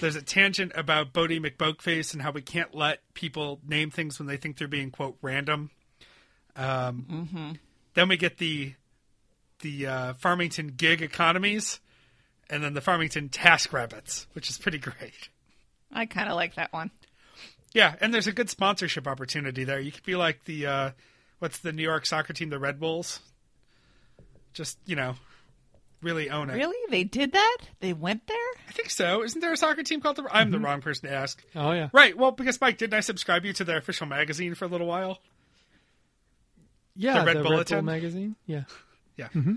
There's a tangent about Bodie McBokeface and how we can't let people name things when they think they're being, quote, random. Then we get the Farmington gig economies and then the Farmington task rabbits, which is pretty great. I kind of like that one. Yeah. And there's a good sponsorship opportunity there. You could be like the, what's the New York soccer team, the Red Bulls? Just, you know, really own it. Really? They did that? They went there? I think so. Isn't there a soccer team called the... I'm the wrong person to ask. Oh, yeah. Right. Well, because, Mike, didn't I subscribe you to their official magazine for a little while? Yeah, the Red Bull magazine. Yeah. Yeah. Mm-hmm.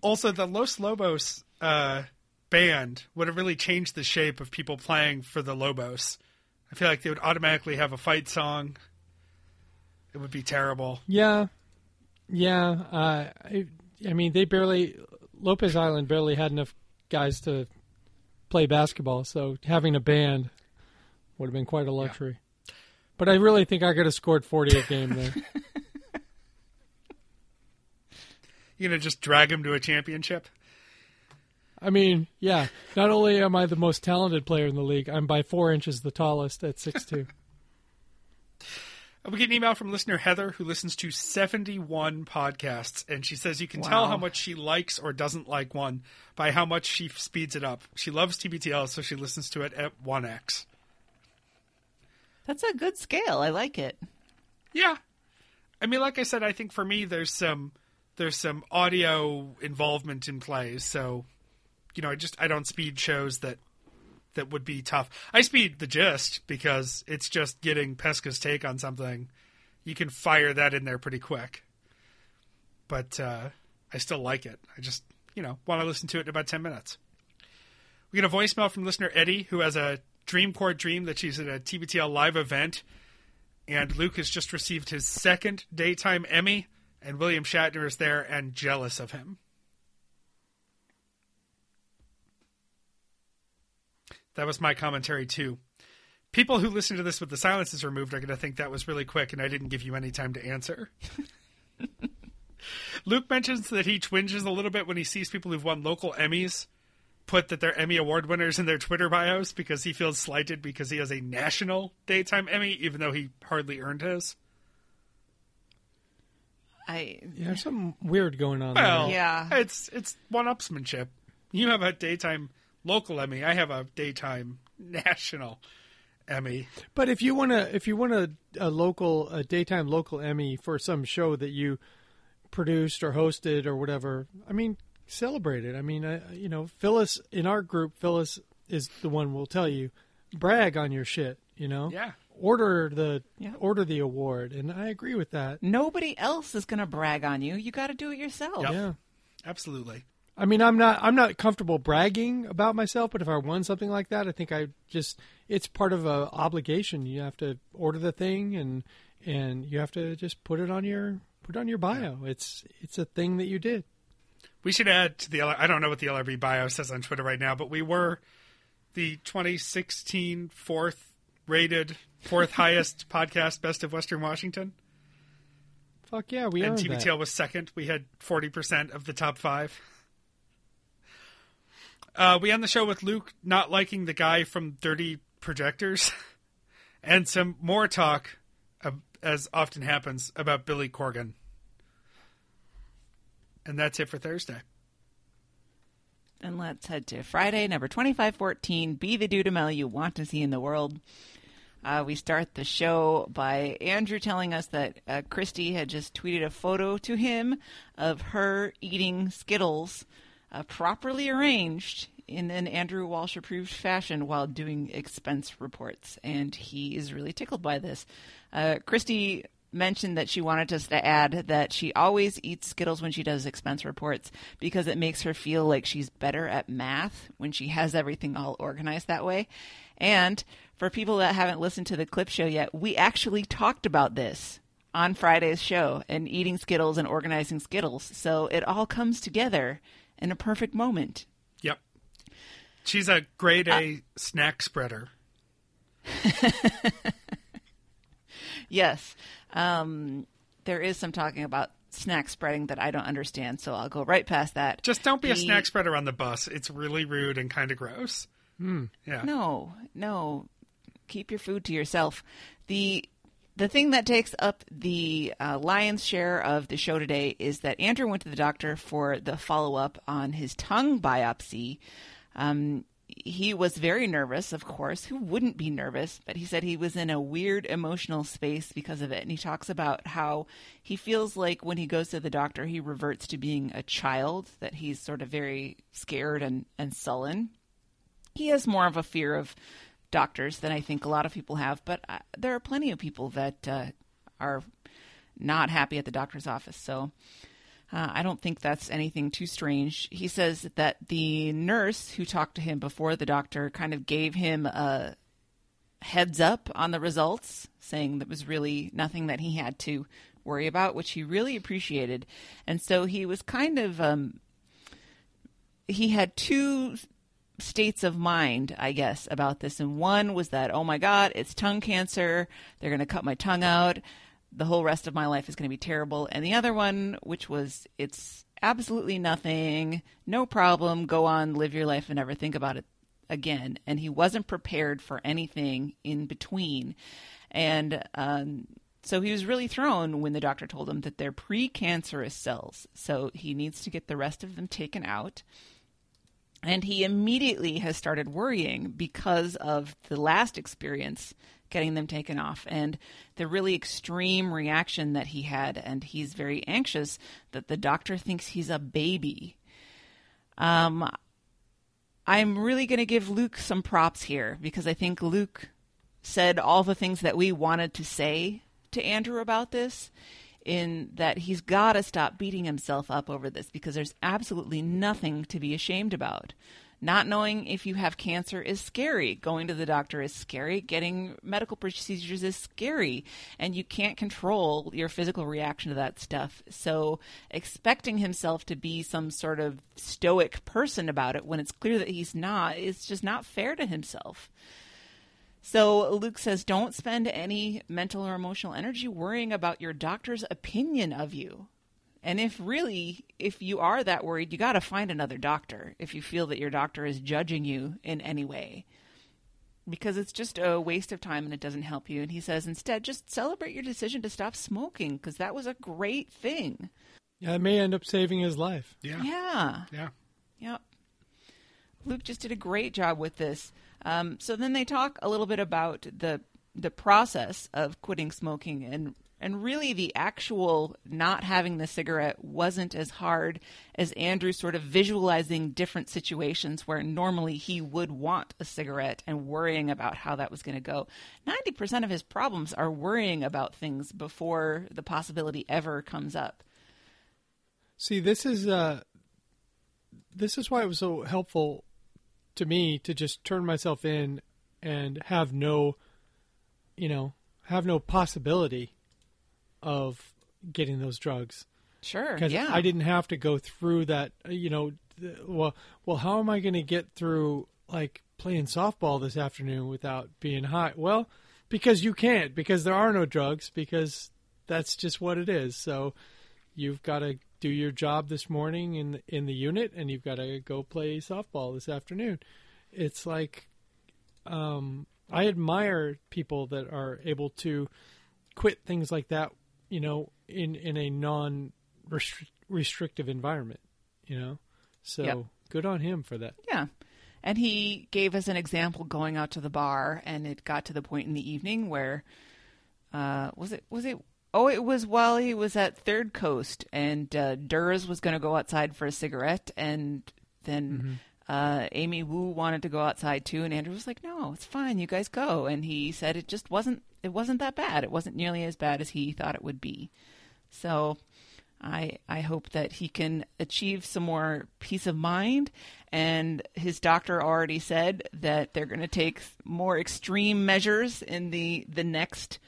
Also, the Los Lobos band would have really changed the shape of people playing for the Lobos. I feel like they would automatically have a fight song. It would be terrible. Yeah. Yeah, I mean, they barely, Lopez Island barely had enough guys to play basketball, so having a band would have been quite a luxury. Yeah. But I really think I could have scored 40 a game there. You know, just drag him to a championship? I mean, yeah, not only am I the most talented player in the league, I'm by 4 inches the tallest at 6'2". We get an email from listener Heather, who listens to 71 podcasts, and she says you can tell how much she likes or doesn't like one by how much she speeds it up. She loves TBTL, so she listens to it at 1x. That's a good scale. I like it. Yeah. I mean, like I said, I think for me there's some audio involvement in plays, so you know, I don't speed shows that would be tough. I speed The Gist because it's just getting Pesca's take on something. You can fire that in there pretty quick. But I still like it. I just, you know, want to listen to it in about 10 minutes. We get a voicemail from listener Eddie, who has a Dreamcore dream that she's at a TBTL live event. And Luke has just received his second daytime Emmy. And William Shatner is there and jealous of him. That was my commentary, too. People who listen to this with the silences removed are going to think that was really quick and I didn't give you any time to answer. Luke mentions that he twinges a little bit when he sees people who've won local Emmys put that they're Emmy Award winners in their Twitter bios because he feels slighted because he has a national daytime Emmy, even though he hardly earned his. There's something weird going on there. Yeah. It's one-upsmanship. You have a daytime local Emmy. I have a daytime national Emmy. But if you want to, a daytime local Emmy for some show that you produced or hosted or whatever, I mean, celebrate it. I mean, you know, Phyllis in our group, Phyllis is the one who will tell you, brag on your shit. You know, yeah. Order the award, and I agree with that. Nobody else is going to brag on you. You got to do it yourself. Yep. Yeah, absolutely. I mean, I'm not comfortable bragging about myself, but if I won something like that, I think it's part of an obligation. You have to order the thing and you have to just put it on your bio. Yeah. It's a thing that you did. We should add to the, I don't know what the LRB bio says on Twitter right now, but we were the 2016 fourth highest podcast, Best of Western Washington. Fuck yeah, we are. And TBTL was second. We had 40% of the top five. We end the show with Luke not liking the guy from Dirty Projectors and some more talk, as often happens, about Billy Corgan. And that's it for Thursday. And let's head to Friday, number 2514, Be the Dudamel You Want to See in the World. We start the show by Andrew telling us that Christy had just tweeted a photo to him of her eating Skittles, properly arranged in an Andrew Walsh-approved fashion while doing expense reports. And he is really tickled by this. Christy mentioned that she wanted us to add that she always eats Skittles when she does expense reports because it makes her feel like she's better at math when she has everything all organized that way. And for people that haven't listened to the clip show yet, we actually talked about this on Friday's show and eating Skittles and organizing Skittles. So it all comes together in a perfect moment. Yep. She's a grade A snack spreader. Yes. There is some talking about snack spreading that I don't understand, so I'll go right past that. Just don't be a snack spreader on the bus. It's really rude and kind of gross. Mm. Yeah. No. Keep your food to yourself. The thing that takes up the lion's share of the show today is that Andrew went to the doctor for the follow-up on his tongue biopsy. He was very nervous, of course. Who wouldn't be nervous? But he said he was in a weird emotional space because of it. And he talks about how he feels like when he goes to the doctor, he reverts to being a child, that he's sort of very scared and sullen. He has more of a fear of doctors than I think a lot of people have, but there are plenty of people that are not happy at the doctor's office. So I don't think that's anything too strange. He says that the nurse who talked to him before the doctor kind of gave him a heads up on the results, saying that was really nothing that he had to worry about, which he really appreciated. And so he was kind of, he had two states of mind, I guess, about this. And one was that, oh my God, it's tongue cancer. They're going to cut my tongue out. The whole rest of my life is going to be terrible. And the other one, which was, it's absolutely nothing. No problem. Go on, live your life and never think about it again. And he wasn't prepared for anything in between. And so he was really thrown when the doctor told him that they're precancerous cells. So he needs to get the rest of them taken out. And he immediately has started worrying because of the last experience getting them taken off and the really extreme reaction that he had. And he's very anxious that the doctor thinks he's a baby. I'm really going to give Luke some props here because I think Luke said all the things that we wanted to say to Andrew about this, in that he's got to stop beating himself up over this because there's absolutely nothing to be ashamed about. Not knowing if you have cancer is scary. Going to the doctor is scary. Getting medical procedures is scary. And you can't control your physical reaction to that stuff. So expecting himself to be some sort of stoic person about it when it's clear that he's not, is just not fair to himself. So Luke says, don't spend any mental or emotional energy worrying about your doctor's opinion of you. And if you are that worried, you got to find another doctor if you feel that your doctor is judging you in any way, because it's just a waste of time and it doesn't help you. And he says, instead, just celebrate your decision to stop smoking because that was a great thing. Yeah, it may end up saving his life. Yeah. Yep. Luke just did a great job with this. So then they talk a little bit about the process of quitting smoking, and really the actual not having the cigarette wasn't as hard as Andrew sort of visualizing different situations where normally he would want a cigarette and worrying about how that was going to go. 90% of his problems are worrying about things before the possibility ever comes up. See, this is why it was so helpful to me to just turn myself in and have no possibility of getting those drugs. Sure. Because I didn't have to go through that, well, how am I going to get through like playing softball this afternoon without being high? Well, because you can't, because there are no drugs, because that's just what it is. So you've got to do your job this morning in the unit, and you've got to go play softball this afternoon. It's like, I admire people that are able to quit things like that, in a non-restrictive environment, So Good on him for that. Yeah. And he gave us an example going out to the bar, and it got to the point in the evening where, it was while he was at Third Coast, and Durs was going to go outside for a cigarette, and then Amy Wu wanted to go outside too, and Andrew was like, "No, it's fine, you guys go." And he said it just wasn't that bad. It wasn't nearly as bad as he thought it would be. So I hope that he can achieve some more peace of mind. And his doctor already said that they're going to take more extreme measures in the next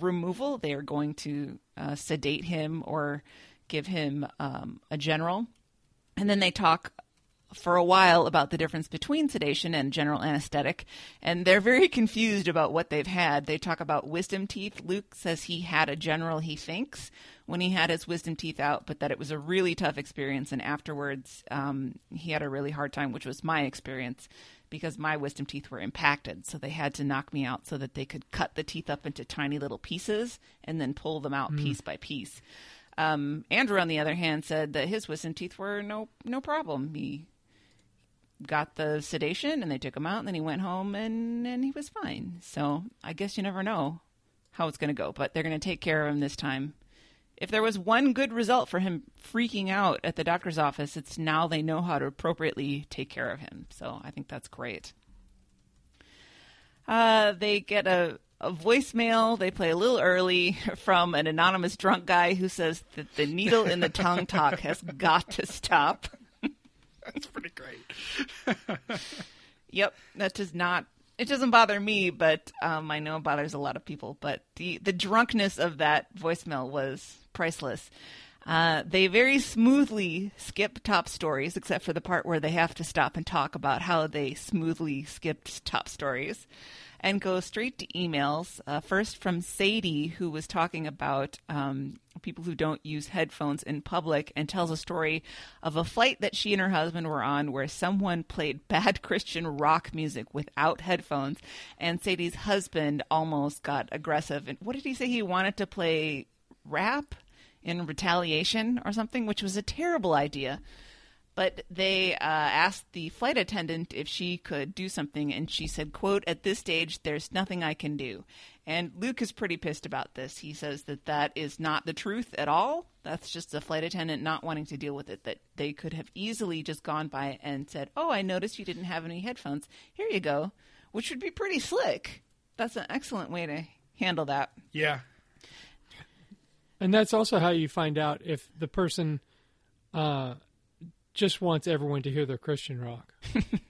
removal. They are going to sedate him or give him a general. And then they talk for a while about the difference between sedation and general anesthetic, and they're very confused about what they've had. They talk about wisdom teeth. Luke says he had a general, he thinks, when he had his wisdom teeth out, but that it was a really tough experience, and afterwards he had a really hard time, which was my experience, because my wisdom teeth were impacted, so they had to knock me out so that they could cut the teeth up into tiny little pieces and then pull them out piece by piece. Andrew, on the other hand, said that his wisdom teeth were no problem. He got the sedation and they took him out, and then he went home and he was fine. So I guess you never know how it's going to go, but they're going to take care of him this time. If there was one good result for him freaking out at the doctor's office, it's now they know how to appropriately take care of him. So I think that's great. They get a voicemail they play a little early from an anonymous drunk guy who says that the needle in the tongue talk has got to stop. That's pretty great. Yep. That does not, it doesn't bother me, but I know it bothers a lot of people, but the drunkenness of that voicemail was priceless. They very smoothly skip top stories, except for the part where they have to stop and talk about how they smoothly skipped top stories, and go straight to emails, first from Sadie, who was talking about people who don't use headphones in public, and tells a story of a flight that she and her husband were on where someone played bad Christian rock music without headphones, and Sadie's husband almost got aggressive. And what did he say? He wanted to play rap in retaliation or something, which was a terrible idea. But they asked the flight attendant if she could do something, and she said, quote, "At this stage, there's nothing I can do." And Luke is pretty pissed about this. He says that that is not the truth at all. That's just the flight attendant not wanting to deal with it, that they could have easily just gone by and said, "Oh, I noticed you didn't have any headphones. Here you go," which would be pretty slick. That's an excellent way to handle that. Yeah. And that's also how you find out if the person just wants everyone to hear their Christian rock,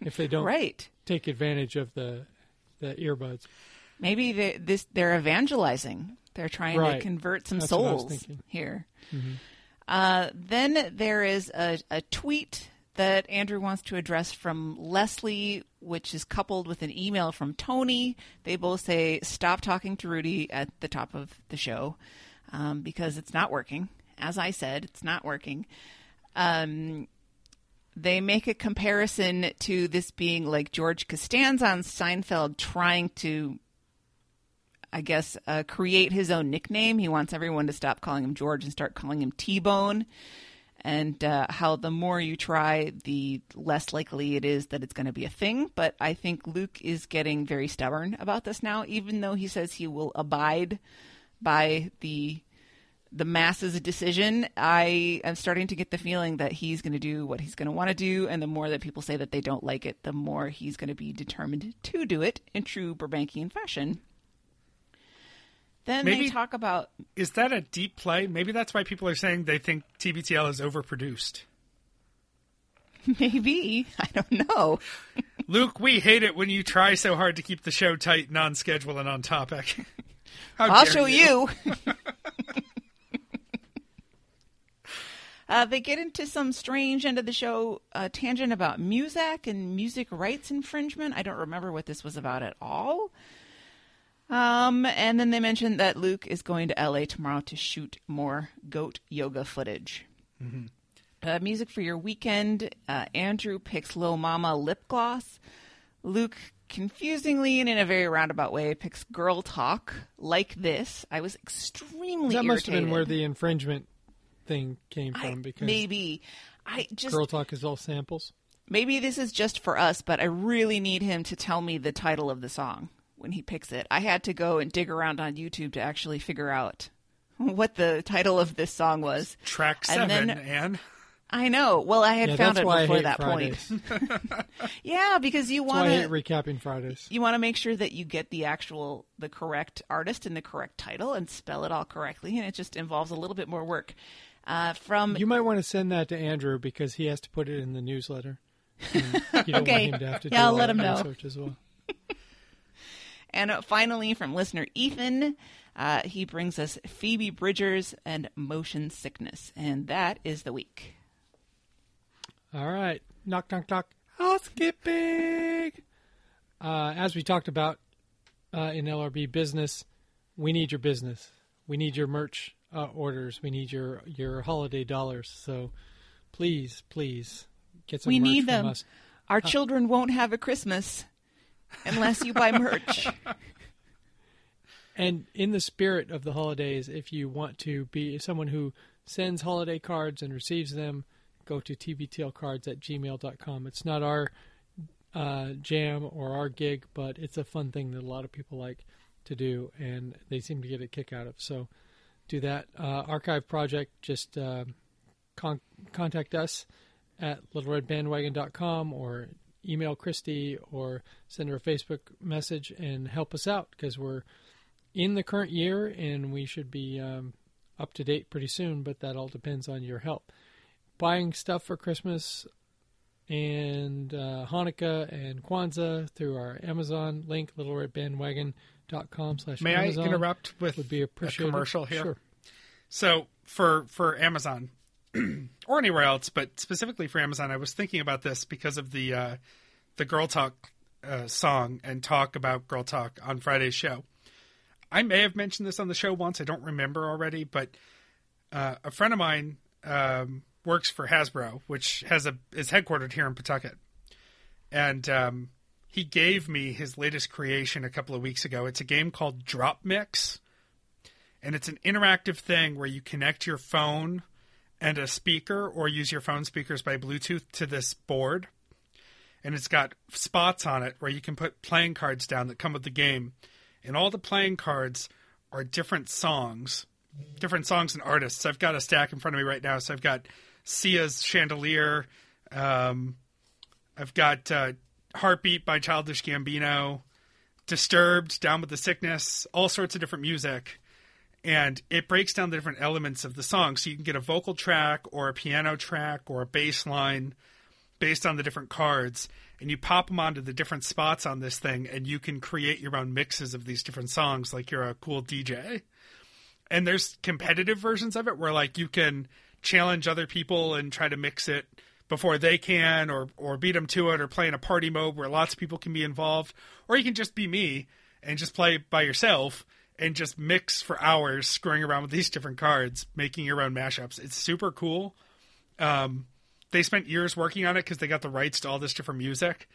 if they don't right. take advantage of the earbuds. Maybe they're evangelizing. They're trying right. to convert some That's souls here. Mm-hmm. Then there is a tweet that Andrew wants to address from Leslie, which is coupled with an email from Tony. They both say, "Stop talking to Rudy" at the top of the show, because it's not working. As I said, it's not working. They make a comparison to this being like George Costanza on Seinfeld trying to, I guess, create his own nickname. He wants everyone to stop calling him George and start calling him T-Bone, and how the more you try, the less likely it is that it's going to be a thing. But I think Luke is getting very stubborn about this now, even though he says he will abide by the masses' decision. I am starting to get the feeling that he's going to do what he's going to want to do, and the more that people say that they don't like it, the more he's going to be determined to do it in true Burbankian fashion. Then maybe, they talk about... Is that a deep play? Maybe that's why people are saying they think TBTL is overproduced. Maybe. I don't know. Luke, we hate it when you try so hard to keep the show tight and on schedule and on topic. I'll show you. They get into some strange end of the show tangent about Muzak and music rights infringement. I don't remember what this was about at all. And then they mentioned that Luke is going to LA tomorrow to shoot more goat yoga footage. Mm-hmm. Music for your weekend. Andrew picks Lil Mama Lip Gloss. Luke, confusingly and in a very roundabout way, picks Girl Talk Like This. I was extremely irritated. That must have been where the infringement thing came from, because Girl Talk is all samples. Maybe this is just for us, but I really need him to tell me the title of the song when he picks it. I had to go and dig around on YouTube to actually figure out what the title of this song was. Track 7, Anne. I know. Well, I had found it before that Fridays. Point. Yeah, because you want to recapping Fridays. You want to make sure that you get the correct artist and the correct title and spell it all correctly, and it just involves a little bit more work. You might want to send that to Andrew, because he has to put it in the newsletter. You don't okay. want him to have to do I'll let him know. Research as well. And finally, from listener Ethan, he brings us Phoebe Bridgers and motion sickness, and that is the week. All right. Knock, knock, knock. Housekeeping. As we talked about in LRB business, we need your business. We need your merch orders. We need your holiday dollars. So please, please get some merch from them. Us. Our children won't have a Christmas unless you buy merch. And in the spirit of the holidays, if you want to be someone who sends holiday cards and receives them, go to tbtlcards@gmail.com. It's not our jam or our gig, but it's a fun thing that a lot of people like to do, and they seem to get a kick out of. So do that. Archive Project, just contact us at littleredbandwagon.com or email Christy or send her a Facebook message and help us out, because we're in the current year and we should be up to date pretty soon, but that all depends on your help. Buying stuff for Christmas and Hanukkah and Kwanzaa through our Amazon link, littleredbandwagon.com/Amazon. May I interrupt with a commercial here? Sure. So for Amazon or anywhere else, but specifically for Amazon, I was thinking about this because of the Girl Talk song and talk about Girl Talk on Friday's show. I may have mentioned this on the show once. I don't remember already, but a friend of mine works for Hasbro, which is headquartered here in Pawtucket. And he gave me his latest creation a couple of weeks ago. It's a game called DropMix, and it's an interactive thing where you connect your phone and a speaker, or use your phone speakers by Bluetooth, to this board. And it's got spots on it where you can put playing cards down that come with the game. And all the playing cards are different songs and artists. So I've got a stack in front of me right now. So I've got Sia's Chandelier. I've got Heartbeat by Childish Gambino, Disturbed, Down with the Sickness, all sorts of different music. And it breaks down the different elements of the song. So you can get a vocal track or a piano track or a bass line based on the different cards. And you pop them onto the different spots on this thing, and you can create your own mixes of these different songs like you're a cool DJ. And there's competitive versions of it where, like, you can challenge other people and try to mix it before they can, or beat them to it, or play in a party mode where lots of people can be involved. Or you can just be me and just play by yourself and just mix for hours, screwing around with these different cards, making your own mashups. It's super cool. They spent years working on it because they got the rights to all this different music.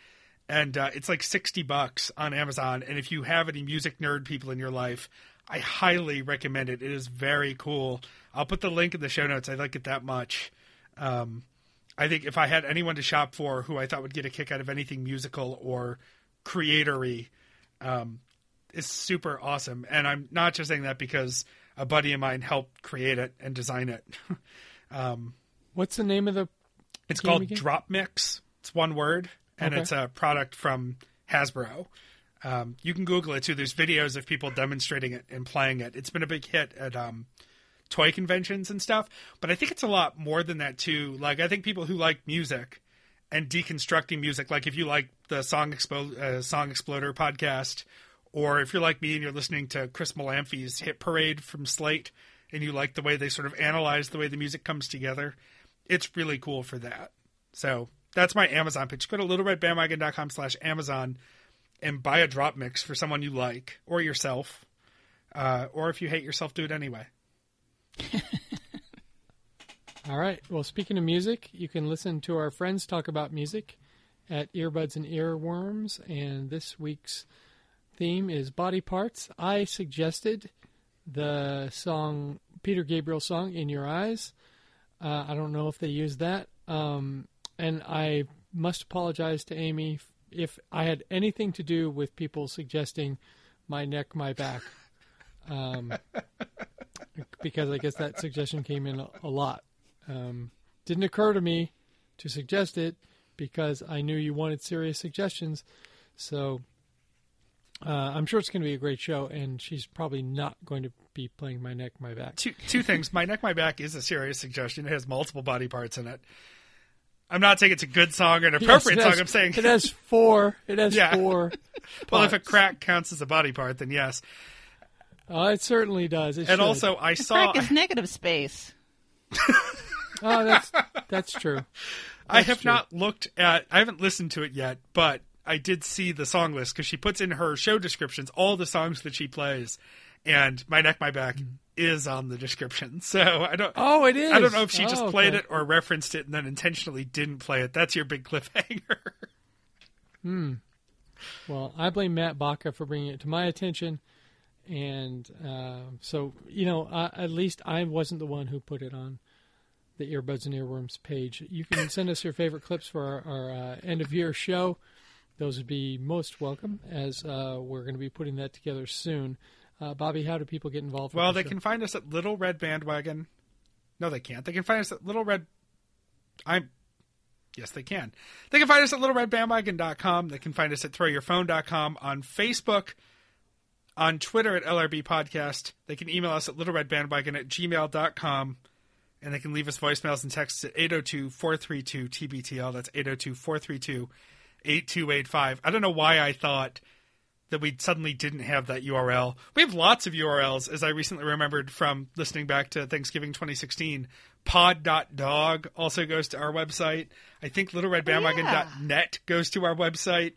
And it's like $60 on Amazon. And if you have any music nerd people in your life, I highly recommend it. It is very cool. I'll put the link in the show notes. I like it that much. I think if I had anyone to shop for who I thought would get a kick out of anything musical or creatory, it's super awesome. And I'm not just saying that because a buddy of mine helped create it and design it. What's the name of the It's called again? DropMix. It's one word. And okay. It's a product from Hasbro. You can Google it too. There's videos of people demonstrating it and playing it. It's been a big hit at toy conventions and stuff. But I think it's a lot more than that too. Like, I think people who like music and deconstructing music, like if you like the Song Exploder podcast, or if you're like me and you're listening to Chris Malamfi's Hit Parade from Slate and you like the way they sort of analyze the way the music comes together, it's really cool for that. So that's my Amazon pitch. Go to littleredbandwagon.com/Amazon and buy a drop mix for someone you like or yourself. Or if you hate yourself, do it anyway. All right. Well, speaking of music, you can listen to our friends talk about music at Earbuds and Earworms. And this week's theme is body parts. I suggested the song, Peter Gabriel's song, In Your Eyes. I don't know if they used that. And I must apologize to Amy if I had anything to do with people suggesting My Neck, My Back. Because I guess that suggestion came in a lot. Didn't occur to me to suggest it because I knew you wanted serious suggestions. So... I'm sure it's going to be a great show, and she's probably not going to be playing My Neck, My Back. Two things. My Neck, My Back is a serious suggestion. It has multiple body parts in it. I'm not saying it's a good song or an appropriate song. I'm saying it has four. It has four. Well, if a crack counts as a body part, then yes. It certainly does. It and should. Also, I saw crack is negative space. Oh, that's true. I haven't listened to it yet, but I did see the song list because she puts in her show descriptions all the songs that she plays, and My Neck, My Back is on the description. So I don't. Oh, it is. I don't know if she just played it or referenced it and then intentionally didn't play it. That's your big cliffhanger. Well, I blame Matt Baca for bringing it to my attention. And so, you know, at least I wasn't the one who put it on the Earbuds and Earworms page. You can send us your favorite clips for our end-of-year show. Those would be most welcome, as we're going to be putting that together soon. Bobby, how do people get involved? Well, they can find us at Little Red Bandwagon. No, they can't. They can find us at Little Red... Yes, they can. They can find us at littleredbandwagon.com. They can find us at throwyourphone.com, on Facebook, on Twitter at LRB Podcast. They can email us at littleredbandwagon@gmail.com, and they can leave us voicemails and texts at 802-432-TBTL. That's 802-432-8285. I don't know why I thought that we suddenly didn't have that URL. We have lots of URLs, as I recently remembered from listening back to Thanksgiving 2016. Pod.dog also goes to our website. I think littleredbandwagon.net goes to our website.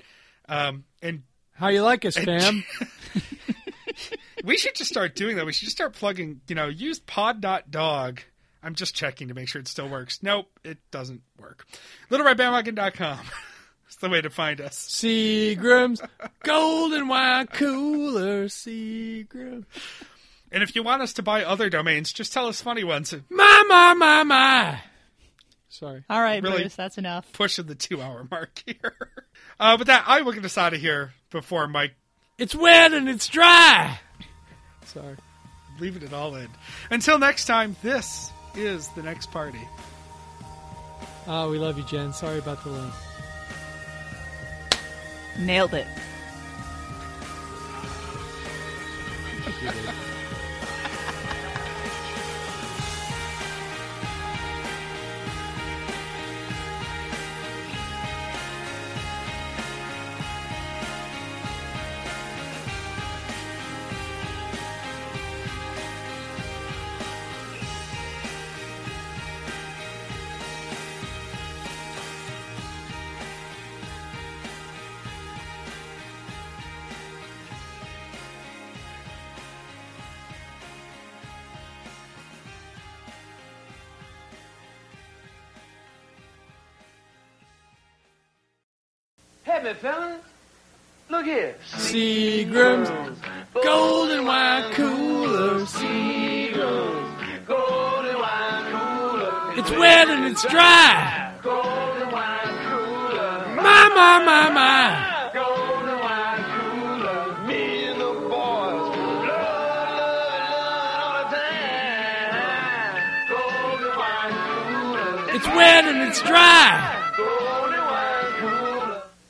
And how you like us, fam? We should just start doing that. We should just start plugging, you know, use pod.dog. I'm just checking to make sure it still works. Nope, it doesn't work. littleredbandwagon.com. It's the way to find us. Seagram's Golden Wine Cooler. Seagram. And if you want us to buy other domains, just tell us funny ones. My. Sorry. All right, really, Bruce, that's enough. Pushing the 2-hour mark here. With that, I will get us out of here before Mike. It's wet and it's dry. Sorry. Leaving it all in. Until next time, this is The Next Party. Oh, we love you, Jen. Sorry about the link. Nailed it. Fellas, look here. Seagram's Golden Wine Cooler. Seagram's Golden Wine Cooler. It's wet and it's dry. Golden Wine Cooler. My. Golden Wine Cooler. Me and the boys. Love all the time. Golden Wine Cooler. It's wet and it's dry.